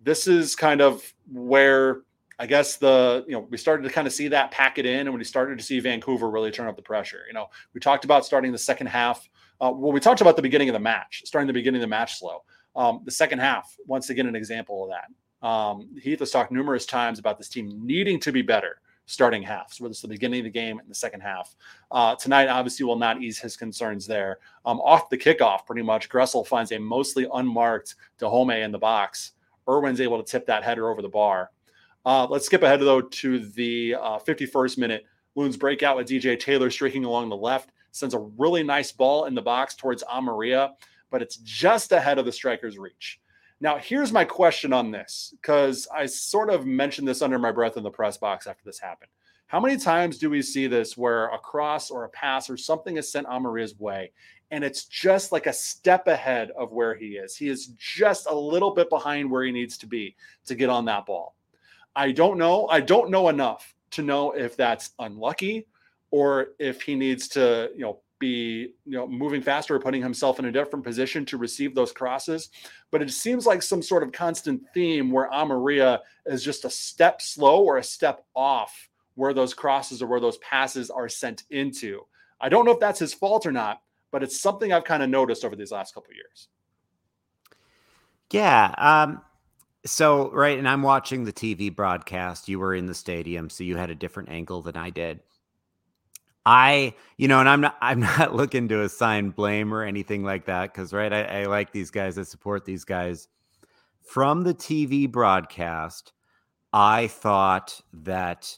this is kind of where I guess the, you know, we started to kind of see that pack it in. And when we started to see Vancouver really turn up the pressure, you know, we talked about starting the second half. Uh, well, we talked about the beginning of the match, starting the beginning of the match slow. Um, the second half, once again, an example of that. Um, Heath has talked numerous times about this team needing to be better starting halves, whether it's the beginning of the game and the second half. Uh, tonight, obviously, will not ease his concerns there. Um, off the kickoff, pretty much, Gressel finds a mostly unmarked Dahomey in the box. Irwin's able to tip that header over the bar. Uh, let's skip ahead, though, to the uh, fifty-first minute. Loons break out with D J Taylor streaking along the left. Sends a really nice ball in the box towards Amaria, but it's just ahead of the striker's reach. Now, here's my question on this, because I sort of mentioned this under my breath in the press box after this happened. How many times do we see this where a cross or a pass or something is sent Amaria's way, and it's just like a step ahead of where he is? He is just a little bit behind where he needs to be to get on that ball. I don't know. I don't know enough to know if that's unlucky or if he needs to, you know, be, you know, moving faster or putting himself in a different position to receive those crosses. But it seems like some sort of constant theme where Amaria is just a step slow or a step off where those crosses or where those passes are sent into. I don't know if that's his fault or not, but it's something I've kind of noticed over these last couple of years. Yeah. Um, so, right. And I'm watching the T V broadcast. You were in the stadium, so you had a different angle than I did. I, you know, and I'm not, I'm not looking to assign blame or anything like that. Cause right. I, I like these guys. I support these guys. From the T V broadcast, I thought that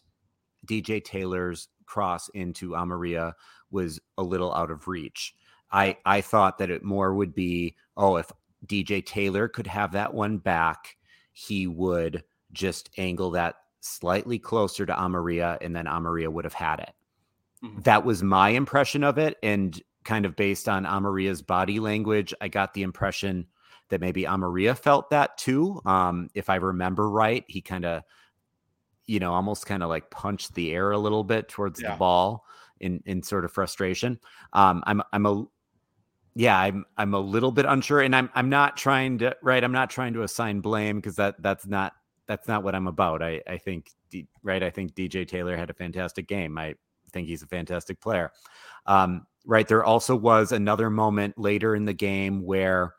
D J Taylor's cross into Amaria was a little out of reach. I, I thought that it more would be, oh, if D J Taylor could have that one back, he would just angle that slightly closer to Amaria, and then Amaria would have had it. That was my impression of it. And kind of based on Amaria's body language, I got the impression that maybe Amaria felt that too. Um, if I remember right, he kind of, you know, almost kind of like punched the air a little bit towards yeah. the ball in, in sort of frustration. Um, I'm, I'm a, yeah, I'm, I'm a little bit unsure, and I'm, I'm not trying to, right. I'm not trying to assign blame, cause that that's not, that's not what I'm about. I, I think, right. I think D J Taylor had a fantastic game. I, think he's a fantastic player. Um, right. There also was another moment later in the game where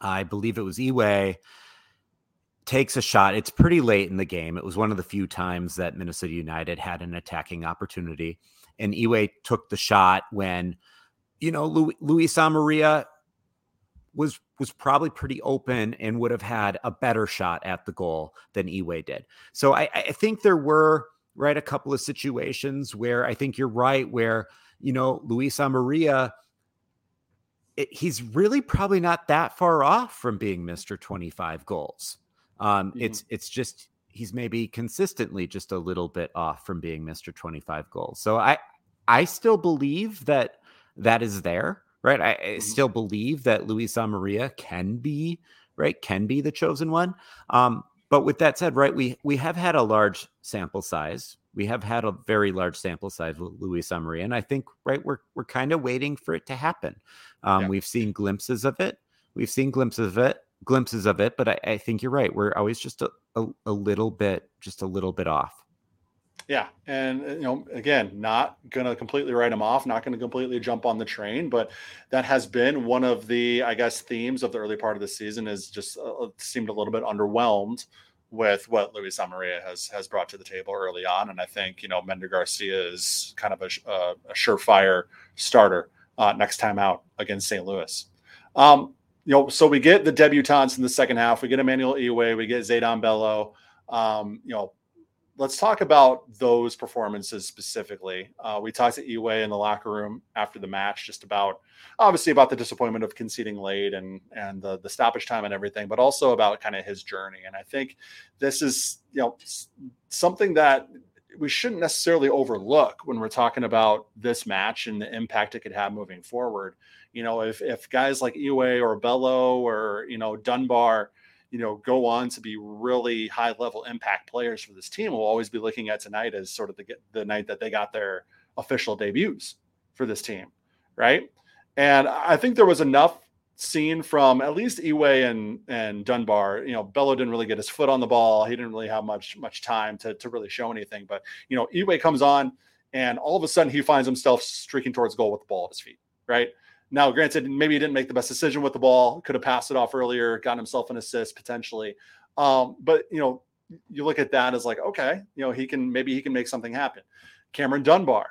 I believe it was Iwe takes a shot. It's pretty late in the game. It was one of the few times that Minnesota United had an attacking opportunity, and Iwe took the shot when, you know, Lu- Luis Amaria was, was probably pretty open and would have had a better shot at the goal than Iwe did. So I, I think there were, right, a couple of situations where I think you're right, where, you know, Luis Amaria, it, he's really probably not that far off from being Mister twenty-five goals. Um, mm-hmm. It's it's just he's maybe consistently just a little bit off from being Mister twenty-five goals. So I I still believe that that is there, right? I, I mm-hmm. still believe that Luis Amaria can be, right, can be the chosen one. Um, But with that said, right, we we have had a large sample size. We have had a very large sample size with Luis Amaria, and I think, right, we're we're kind of waiting for it to happen. Um, yeah. We've seen glimpses of it. We've seen glimpses of it. Glimpses of it. But I, I think you're right. We're always just a, a a little bit, just a little bit off. Yeah. And, you know, again, not going to completely write him off, not going to completely jump on the train, but that has been one of the, I guess, themes of the early part of the season is just uh, seemed a little bit underwhelmed with what Luis Amaria has has brought to the table early on. And I think, you know, Mender Garcia is kind of a, uh, a surefire starter uh, next time out against Saint Louis. Um, you know, so we get the debutants in the second half. We get Emmanuel Iwe. We get Zaydan Bello. Um, you know, let's talk about those performances specifically. Uh, we talked to Iwe in the locker room after the match, just about obviously about the disappointment of conceding late and, and the, the stoppage time and everything, but also about kind of his journey. And I think this is, you know, something that we shouldn't necessarily overlook when we're talking about this match and the impact it could have moving forward. You know, if, if guys like Iwe or Bello or, you know, Dunbar, you know, go on to be really high level impact players for this team, we'll always be looking at tonight as sort of the, the night that they got their official debuts for this team. Right. And I think there was enough seen from at least Iwe and, and Dunbar. You know, Bello didn't really get his foot on the ball. He didn't really have much, much time to, to really show anything, but you know, Iwe comes on and all of a sudden he finds himself streaking towards goal with the ball at his feet. Right. Now, granted, maybe he didn't make the best decision with the ball, could have passed it off earlier, gotten himself an assist potentially. Um, but, you know, you look at that as like, okay, you know, he can, maybe he can make something happen. Cameron Dunbar,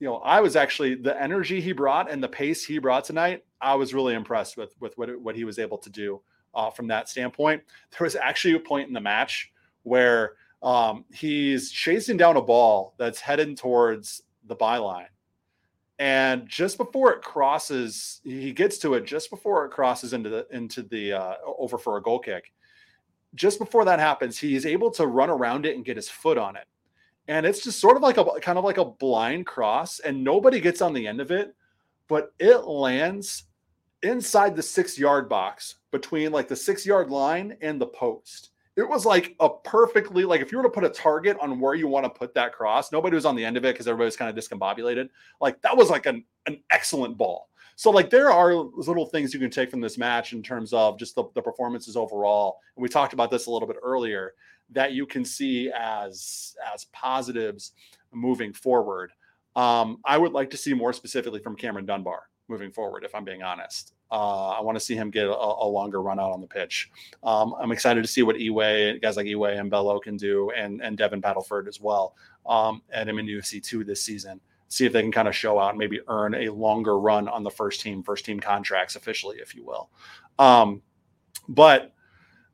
you know, I was actually, the energy he brought and the pace he brought tonight, I was really impressed with, with what, what he was able to do uh, from that standpoint. There was actually a point in the match where um, he's chasing down a ball that's headed towards the byline. And just before it crosses, he gets to it just before it crosses into the, into the uh, over for a goal kick. Just before that happens, he's able to run around it and get his foot on it. And it's just sort of like a, kind of like a blind cross, and nobody gets on the end of it, but it lands inside the six yard box between like the six yard line and the post. It was like a perfectly, like if you were to put a target on where you want to put that cross, nobody was on the end of it because everybody was kind of discombobulated. Like that was like an, an excellent ball. So like there are little things you can take from this match in terms of just the, the performances overall. And we talked about this a little bit earlier, that you can see as, as positives moving forward. Um, I would like to see more specifically from Cameron Dunbar moving forward, if I'm being honest. Uh, I want to see him get a, a longer run out on the pitch. Um, I'm excited to see what Iwe, guys like Iwe and Bello can do, and, and Devin Battleford as well. Um, and I'm in U F C two this season. See if they can kind of show out and maybe earn a longer run on the first team, first team contracts officially, if you will. Um, but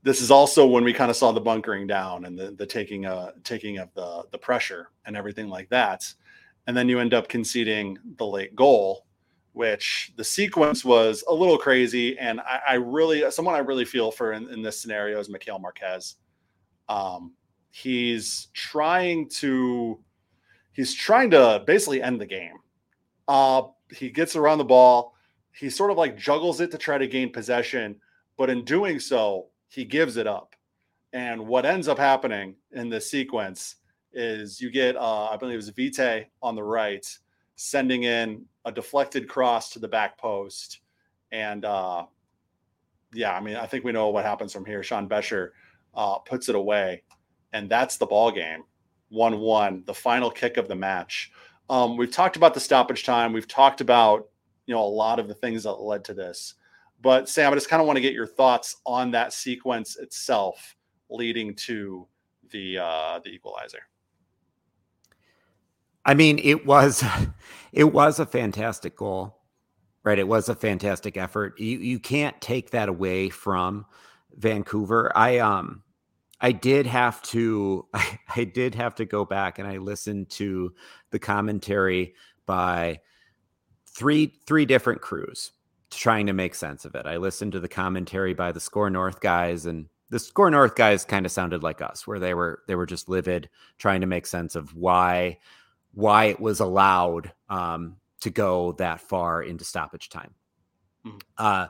this is also when we kind of saw the bunkering down and the, the taking uh, taking of the, the pressure and everything like that. And then you end up conceding the late goal, which the sequence was a little crazy. And I, I really, someone I really feel for in, in this scenario is Mikael Marquez. Um, he's trying to, he's trying to basically end the game. Uh, he gets around the ball. He sort of like juggles it to try to gain possession, but in doing so, he gives it up. And what ends up happening in this sequence is you get, uh, I believe it was Vitae on the right, sending in a deflected cross to the back post. And uh, yeah, I mean, I think we know what happens from here. Sean Bescher uh, puts it away, and that's the ball game. one one, the final kick of the match. Um, we've talked about the stoppage time. We've talked about, you know, a lot of the things that led to this, but Sam, I just kind of want to get your thoughts on that sequence itself leading to the, uh, the equalizer. I mean, it was, it was a fantastic goal, right? It was a fantastic effort. You you can't take that away from Vancouver. I um, I did have to, I, I did have to go back and I listened to the commentary by three three different crews, trying to make sense of it. I listened to the commentary by the Score North guys, and the Score North guys kind of sounded like us, where they were they were just livid, trying to make sense of why. why it was allowed um, to go that far into stoppage time. Mm-hmm. Uh,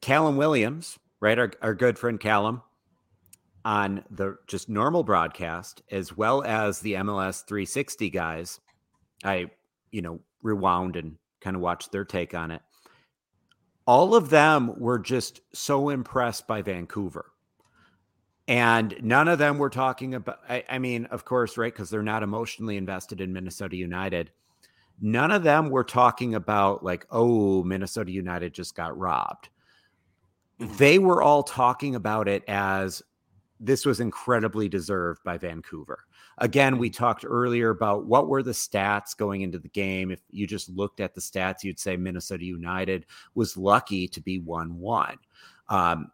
Callum Williams, right? Our, our good friend Callum, on the just normal broadcast, as well as the M L S three sixty guys, I, you know, rewound and kind of watched their take on it. All of them were just so impressed by Vancouver. And none of them were talking about, I, I mean, of course, right, because they're not emotionally invested in Minnesota United. None of them were talking about like, oh, Minnesota United just got robbed. They were all talking about it as this was incredibly deserved by Vancouver. Again, we talked earlier about what were the stats going into the game. If you just looked at the stats, you'd say Minnesota United was lucky to be one one. Um,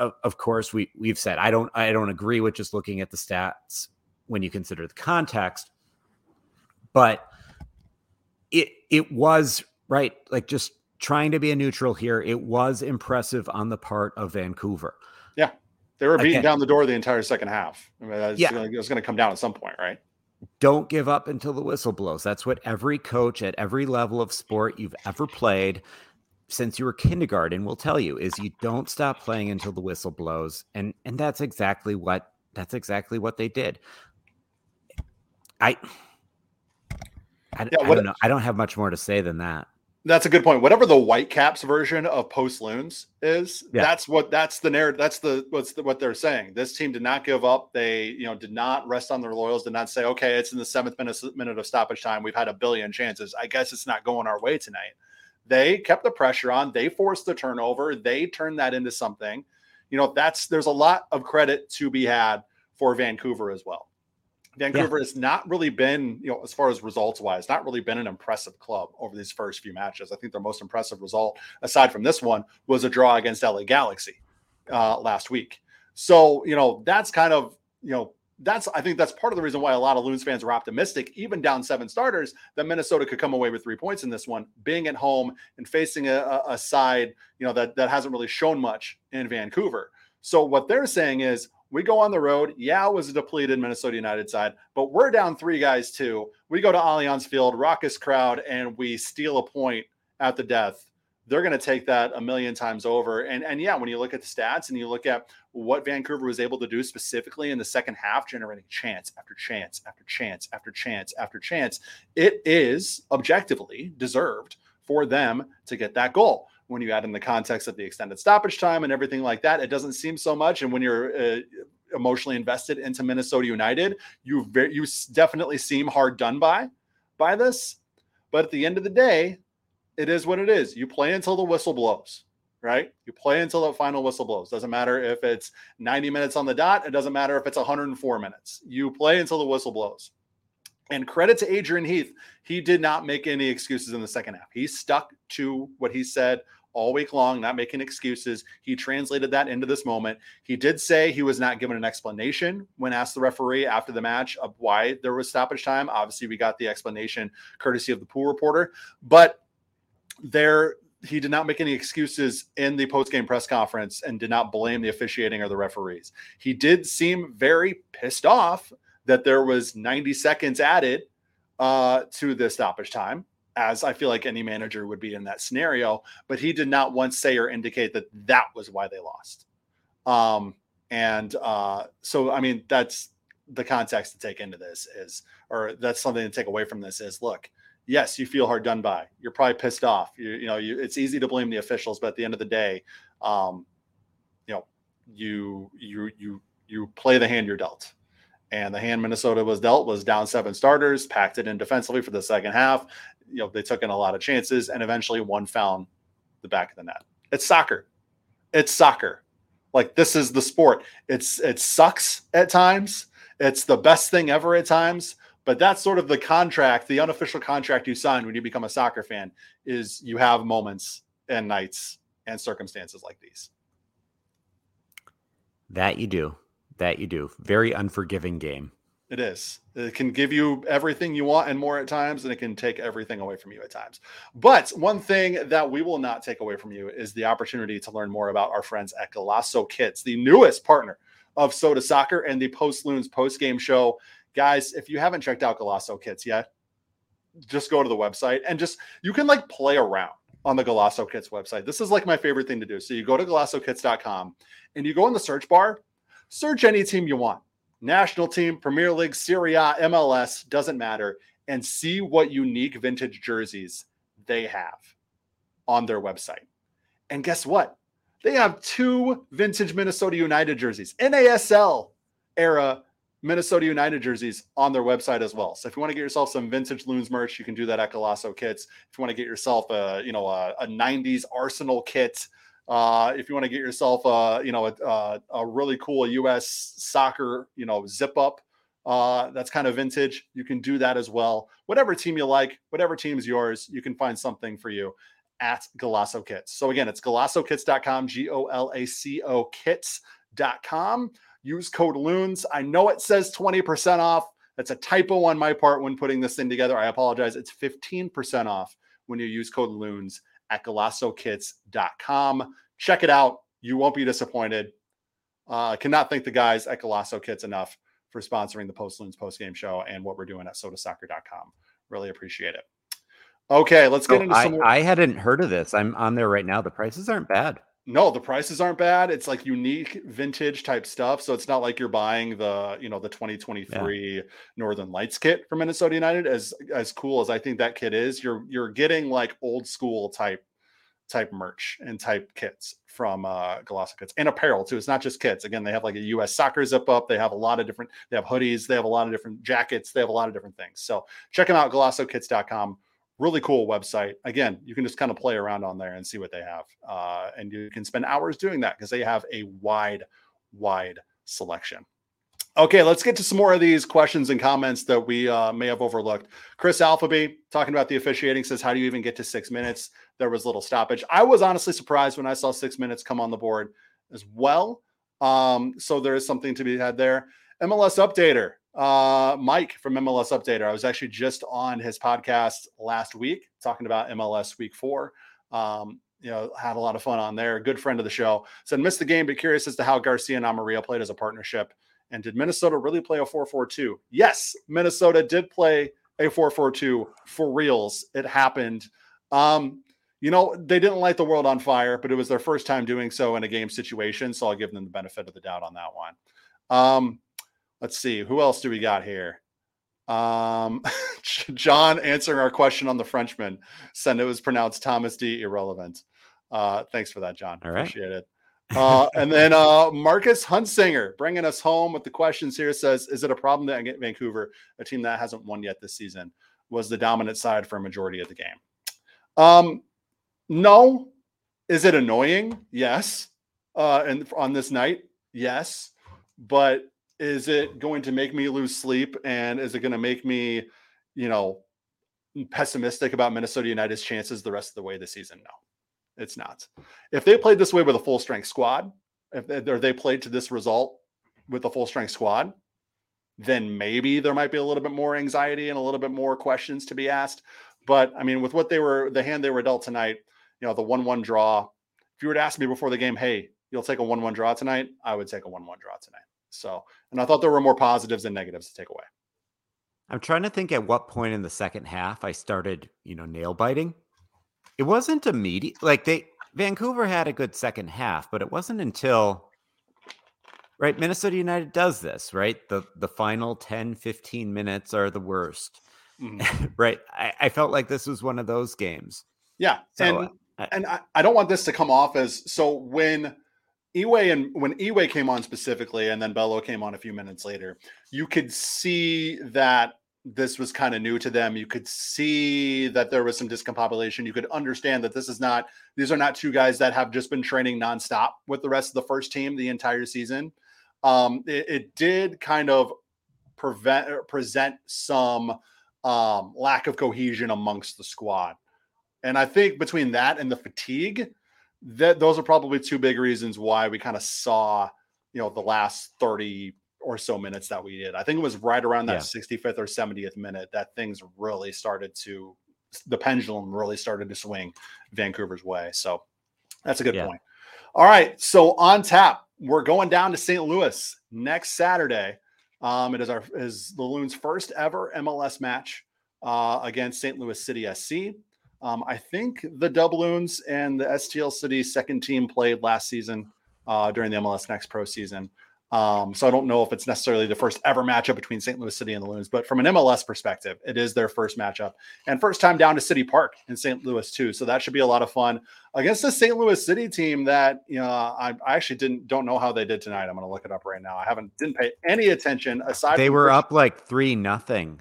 Uh, of course, we we've said I don't I don't agree with just looking at the stats when you consider the context, but it it was right like just trying to be a neutral here. It was impressive on the part of Vancouver. Yeah, they were beating Again, down the door the entire second half. I mean, that was, yeah, it was going to come down at some point, right? Don't give up until the whistle blows. That's what every coach at every level of sport you've ever played since you were kindergarten will tell you, is you don't stop playing until the whistle blows. And, and that's exactly what, that's exactly what they did. I, I, yeah, what, I don't know. I don't have much more to say than that. That's a good point. Whatever the Whitecaps version of Post Loons is, yeah. that's what, that's the narrative. That's the, what's the, what they're saying. This team did not give up. They, you know, did not rest on their laurels, did not say, okay, it's in the seventh minute, minute of stoppage time. We've had a billion chances. I guess it's not going our way tonight. They kept the pressure on. They forced the turnover. They turned that into something. You know, that's there's a lot of credit to be had for Vancouver as well. Vancouver yeah. has not really been, you know, as far as results wise, not really been an impressive club over these first few matches. I think their most impressive result, aside from this one, was a draw against L A Galaxy uh, last week. So, you know, that's kind of, you know, that's I think that's part of the reason why a lot of Loons fans are optimistic, even down seven starters, that Minnesota could come away with three points in this one, being at home and facing a, a side, you know, that, that hasn't really shown much in Vancouver. So what they're saying is we go on the road. Yeah, it was a depleted Minnesota United side, but we're down three guys too. We go to Allianz Field, raucous crowd, and we steal a point at the death. They're going to take that a million times over. And, and yeah, when you look at the stats and you look at what Vancouver was able to do specifically in the second half, generating chance after chance after chance after chance after chance, it is objectively deserved for them to get that goal. When you add in the context of the extended stoppage time and everything like that, it doesn't seem so much. And when you're uh, emotionally invested into Minnesota United, you ve- you definitely seem hard done by, by this. But at the end of the day, it is what it is. You play until the whistle blows, right? You play until the final whistle blows. Doesn't matter if it's ninety minutes on the dot. It doesn't matter if it's one hundred four minutes. You play until the whistle blows. And credit to Adrian Heath. He did not make any excuses in the second half. He stuck to what he said all week long, not making excuses. He translated that into this moment. He did say he was not given an explanation when asked the referee after the match of why there was stoppage time. Obviously, we got the explanation courtesy of the pool reporter. But there, he did not make any excuses in the post-game press conference and did not blame the officiating or the referees. He did seem very pissed off that there was ninety seconds added uh, to the stoppage time, as I feel like any manager would be in that scenario. But he did not once say or indicate that that was why they lost. Um, and uh, so, I mean, that's the context to take into this is, or that's something to take away from this is, look, yes, you feel hard done by. You're probably pissed off. You, you know, you, it's easy to blame the officials, but at the end of the day, um, you know, you you you you play the hand you're dealt, and the hand Minnesota was dealt was down seven starters, packed it in defensively for the second half. You know, they took in a lot of chances, and eventually one found the back of the net. It's soccer. It's soccer. Like this is the sport. It's it sucks at times. It's the best thing ever at times. But that's sort of the contract, the unofficial contract you sign when you become a soccer fan is you have moments and nights and circumstances like these. That you do. That you do. Very unforgiving game. It is. It can give you everything you want and more at times, and it can take everything away from you at times. But one thing that we will not take away from you is the opportunity to learn more about our friends at Golaço Kits, the newest partner of Soda Soccer and the Post Loons post-game show. Guys, if you haven't checked out Golaço Kits yet, just go to the website and just you can like play around on the Golaço Kits website. This is like my favorite thing to do. So you go to Golaço Kits dot com and you go in the search bar, search any team you want, national team, Premier League, Serie A, M L S, doesn't matter, and see what unique vintage jerseys they have on their website. And guess what? They have two vintage Minnesota United jerseys, N A S L era Minnesota United jerseys on their website as well. So if you want to get yourself some vintage Loons merch, you can do that at Golaço Kits. If you want to get yourself a, you know, a, a nineties Arsenal kit, uh, if you want to get yourself a, you know, a, a really cool U S soccer, you know, zip up, uh, that's kind of vintage, you can do that as well. Whatever team you like, whatever team's yours, you can find something for you at Golaço Kits. So again, it's Golaço Kits dot com, G O L A C O kits dot com. Use code Loons. I know it says twenty percent off. That's a typo on my part when putting this thing together. I apologize. It's fifteen percent off when you use code Loons at Golaço Kits dot com. Check it out. You won't be disappointed. I uh, cannot thank the guys at Golaço Kits enough for sponsoring the Post Loons postgame show and what we're doing at Soda Soccer dot com. Really appreciate it. Okay, let's get oh, into some. I, I hadn't heard of this. I'm on there right now. The prices aren't bad. No, the prices aren't bad. It's like unique vintage type stuff. So it's not like you're buying the, you know, the twenty twenty-three yeah. Northern Lights kit from Minnesota United. As as cool as I think that kit is, you're you're getting like old school type type merch and type kits from uh Golaço Kits, and apparel too. It's not just kits. Again, they have like a U S soccer zip up. They have a lot of different, they have hoodies, they have a lot of different jackets, they have a lot of different things. So check them out, Golaço Kits dot com. Really cool website. Again, you can just kind of play around on there and see what they have. Uh, and you can spend hours doing that because they have a wide, wide selection. Okay, let's get to some more of these questions and comments that we uh, may have overlooked. Chris Alphaby, talking about the officiating, says, how do you even get to six minutes? There was little stoppage. I was honestly surprised when I saw six minutes come on the board as well. Um, so there is something to be had there. M L S Updater. Uh, Mike from M L S Updater. I was actually just on his podcast last week talking about M L S week four. Um, you know, had a lot of fun on there. Good friend of the show. Said, missed the game, but curious as to how Garcia and Amaria played as a partnership. And did Minnesota really play a four four two? Yes, Minnesota did play a four four two for reals. It happened. Um, you know, they didn't light the world on fire, but it was their first time doing so in a game situation. So I'll give them the benefit of the doubt on that one. Um, Let's see. Who else do we got here? Um, John answering our question on the Frenchman. Said it was pronounced Thomas D. Irrelevant. Uh, thanks for that, John. All right. Appreciate it. Uh, and then uh, Marcus Huntsinger bringing us home with the questions here says, is it a problem that Vancouver, a team that hasn't won yet this season, was the dominant side for a majority of the game? Um, no. Is it annoying? Yes. Uh, and on this night? Yes. But is it going to make me lose sleep? And is it going to make me, you know, pessimistic about Minnesota United's chances the rest of the way this season? No, it's not. If they played this way with a full strength squad, if they, or they played to this result with a full strength squad, then maybe there might be a little bit more anxiety and a little bit more questions to be asked. But I mean, with what they were, the hand they were dealt tonight, you know, the one one draw, if you were to ask me before the game, hey, you'll take a one one draw tonight, I would take a one one draw tonight. So, and I thought there were more positives than negatives to take away. I'm trying to think at what point in the second half I started, you know, nail biting. It wasn't immediate. Like they, Vancouver had a good second half, but it wasn't until, right, Minnesota United does this, right? The the final ten, fifteen minutes are the worst, mm-hmm. right? I, I felt like this was one of those games. Yeah. So, and I, and I, I don't want this to come off as, so when Iwe and when Iwe came on specifically, and then Bello came on a few minutes later, you could see that this was kind of new to them. You could see that there was some discombobulation. You could understand that this is not, these are not two guys that have just been training nonstop with the rest of the first team the entire season. Um, it, it did kind of prevent or present some um, lack of cohesion amongst the squad. And I think between that and the fatigue, that those are probably two big reasons why we kind of saw, you know, the last thirty or so minutes that we did. I think it was right around that yeah. sixty-fifth or seventieth minute that things really started to, the pendulum really started to swing Vancouver's way. So that's a good yeah. point. All right. So on tap, we're going down to Saint Louis next Saturday. Um, it is our, is the Loons' first ever M L S match uh, against Saint Louis City S C. Um, I think the Doubloons and the S T L City second team played last season uh, during the M L S Next Pro season. Um, so I don't know if it's necessarily the first ever matchup between Saint Louis City and the Loons, but from an M L S perspective, it is their first matchup and first time down to City Park in Saint Louis too. So that should be a lot of fun against the Saint Louis City team that, you know, I, I actually didn't, don't know how they did tonight. I'm going to look it up right now. I haven't, didn't pay any attention aside. They from were first, up like three, nothing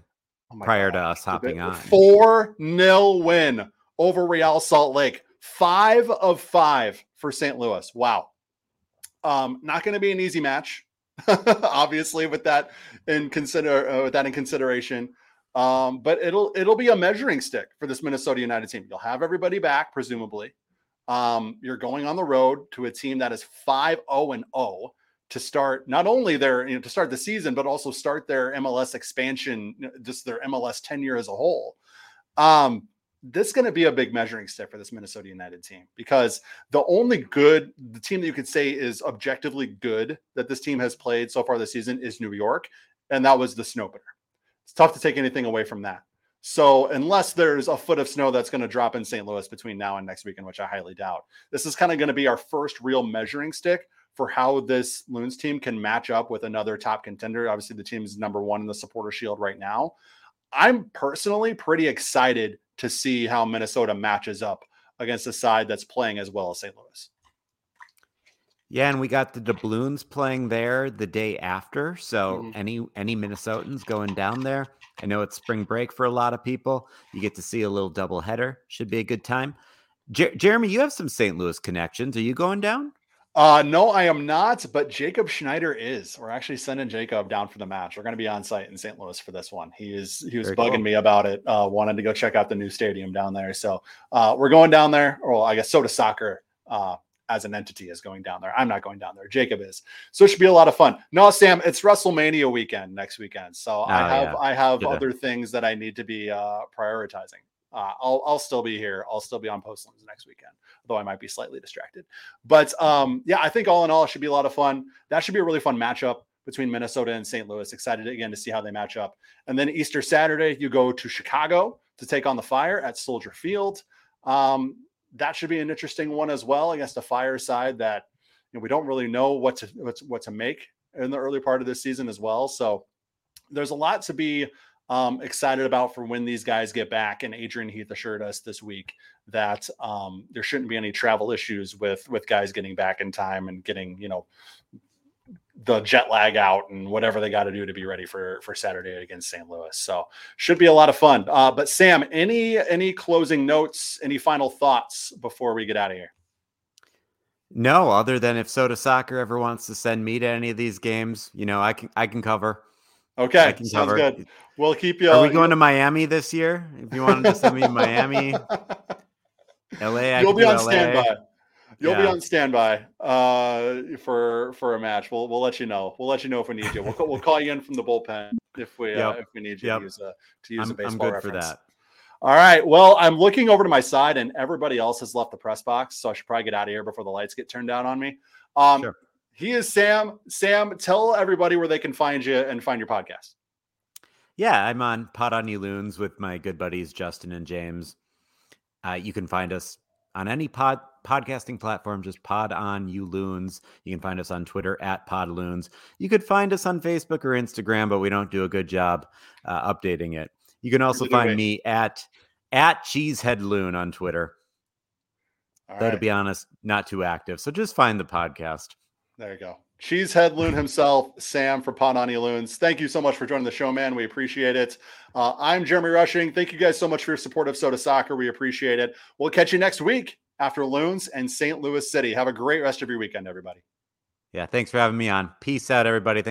oh prior God. to us hopping on. Four nil win over Real Salt Lake, five of five for Saint Louis. Wow. Um, not going to be an easy match, obviously, with that in consider uh, with that in consideration. Um, but it'll it'll be a measuring stick for this Minnesota United team. You'll have everybody back, presumably. Um, you're going on the road to a team that is five oh and oh to start not only their you know to start the season, but also start their M L S expansion, just their M L S tenure as a whole. Um, This is going to be a big measuring stick for this Minnesota United team, because the only good, the team that you could say is objectively good that this team has played so far this season is New York. And that was the snowbiter. It's tough to take anything away from that. So unless there's a foot of snow that's going to drop in Saint Louis between now and next weekend, which I highly doubt, this is kind of going to be our first real measuring stick for how this Loons team can match up with another top contender. Obviously the team is number one in the Supporter Shield right now. I'm personally pretty excited to see how Minnesota matches up against a side that's playing as well as Saint Louis. Yeah, and we got the Doubloons playing there the day after. So mm-hmm. any any Minnesotans going down there, I know it's spring break for a lot of people. You get to see a little doubleheader. Should be a good time. Jer- Jeremy, you have some Saint Louis connections. Are you going down? Uh, no, I am not, but Jacob Schneider is. We're actually sending Jacob down for the match. We're going to be on site in Saint Louis for this one. He is, he was Very bugging cool. me about it, uh, wanted to go check out the new stadium down there. So uh, we're going down there, or well, I guess Soda Soccer uh, as an entity is going down there. I'm not going down there. Jacob is. So it should be a lot of fun. No, Sam, it's WrestleMania weekend next weekend. So oh, I have, yeah. I have yeah. other things that I need to be uh, prioritizing. Uh, I'll I'll still be here. I'll still be on Post Loons next weekend, though I might be slightly distracted. But um, yeah, I think all in all, it should be a lot of fun. That should be a really fun matchup between Minnesota and Saint Louis. Excited again to see how they match up. And then Easter Saturday, you go to Chicago to take on the Fire at Soldier Field. Um, that should be an interesting one as well against a Fire side that you know, we don't really know what to what's, what to make in the early part of this season as well. So there's a lot to be Um, excited about for when these guys get back. And Adrian Heath assured us this week that um, there shouldn't be any travel issues with with guys getting back in time and getting, you know, the jet lag out and whatever they got to do to be ready for for Saturday against Saint Louis. So should be a lot of fun. Uh, but Sam, any any closing notes, any final thoughts before we get out of here? No, other than if Soda Soccer ever wants to send me to any of these games, you know, I can I can cover. Okay, sounds cover. good. We'll keep you. Are we going to Miami this year? If you wanted to send me to Miami, L A, you'll be on standby. You'll be on standby uh, for for a match. We'll we'll let you know. We'll let you know if we need you. We'll we'll call you in from the bullpen if we uh, yep. if we need you yep. to use a to use I'm, a baseball I'm good reference. For that. All right. Well, I'm looking over to my side, and everybody else has left the press box, so I should probably get out of here before the lights get turned down on me. Um, sure. He is Sam. Sam, tell everybody where they can find you and find your podcast. Yeah, I'm on Pod On You Loons with my good buddies, Justin and James. Uh, you can find us on any pod podcasting platform, just Pod On You Loons. You can find us on Twitter at Pod Loons. You could find us on Facebook or Instagram, but we don't do a good job uh, updating it. You can also find me at, at Cheesehead Loon on Twitter. All though, right. to be honest, not too active. So just find the podcast. There you go. Cheesehead Loon himself, Sam for Pod On You Loons. Thank you so much for joining the show, man. We appreciate it. Uh, I'm Jeremy Rushing. Thank you guys so much for your support of Soda Soccer. We appreciate it. We'll catch you next week after Loons and Saint Louis City. Have a great rest of your weekend, everybody. Yeah, thanks for having me on. Peace out, everybody. Thanks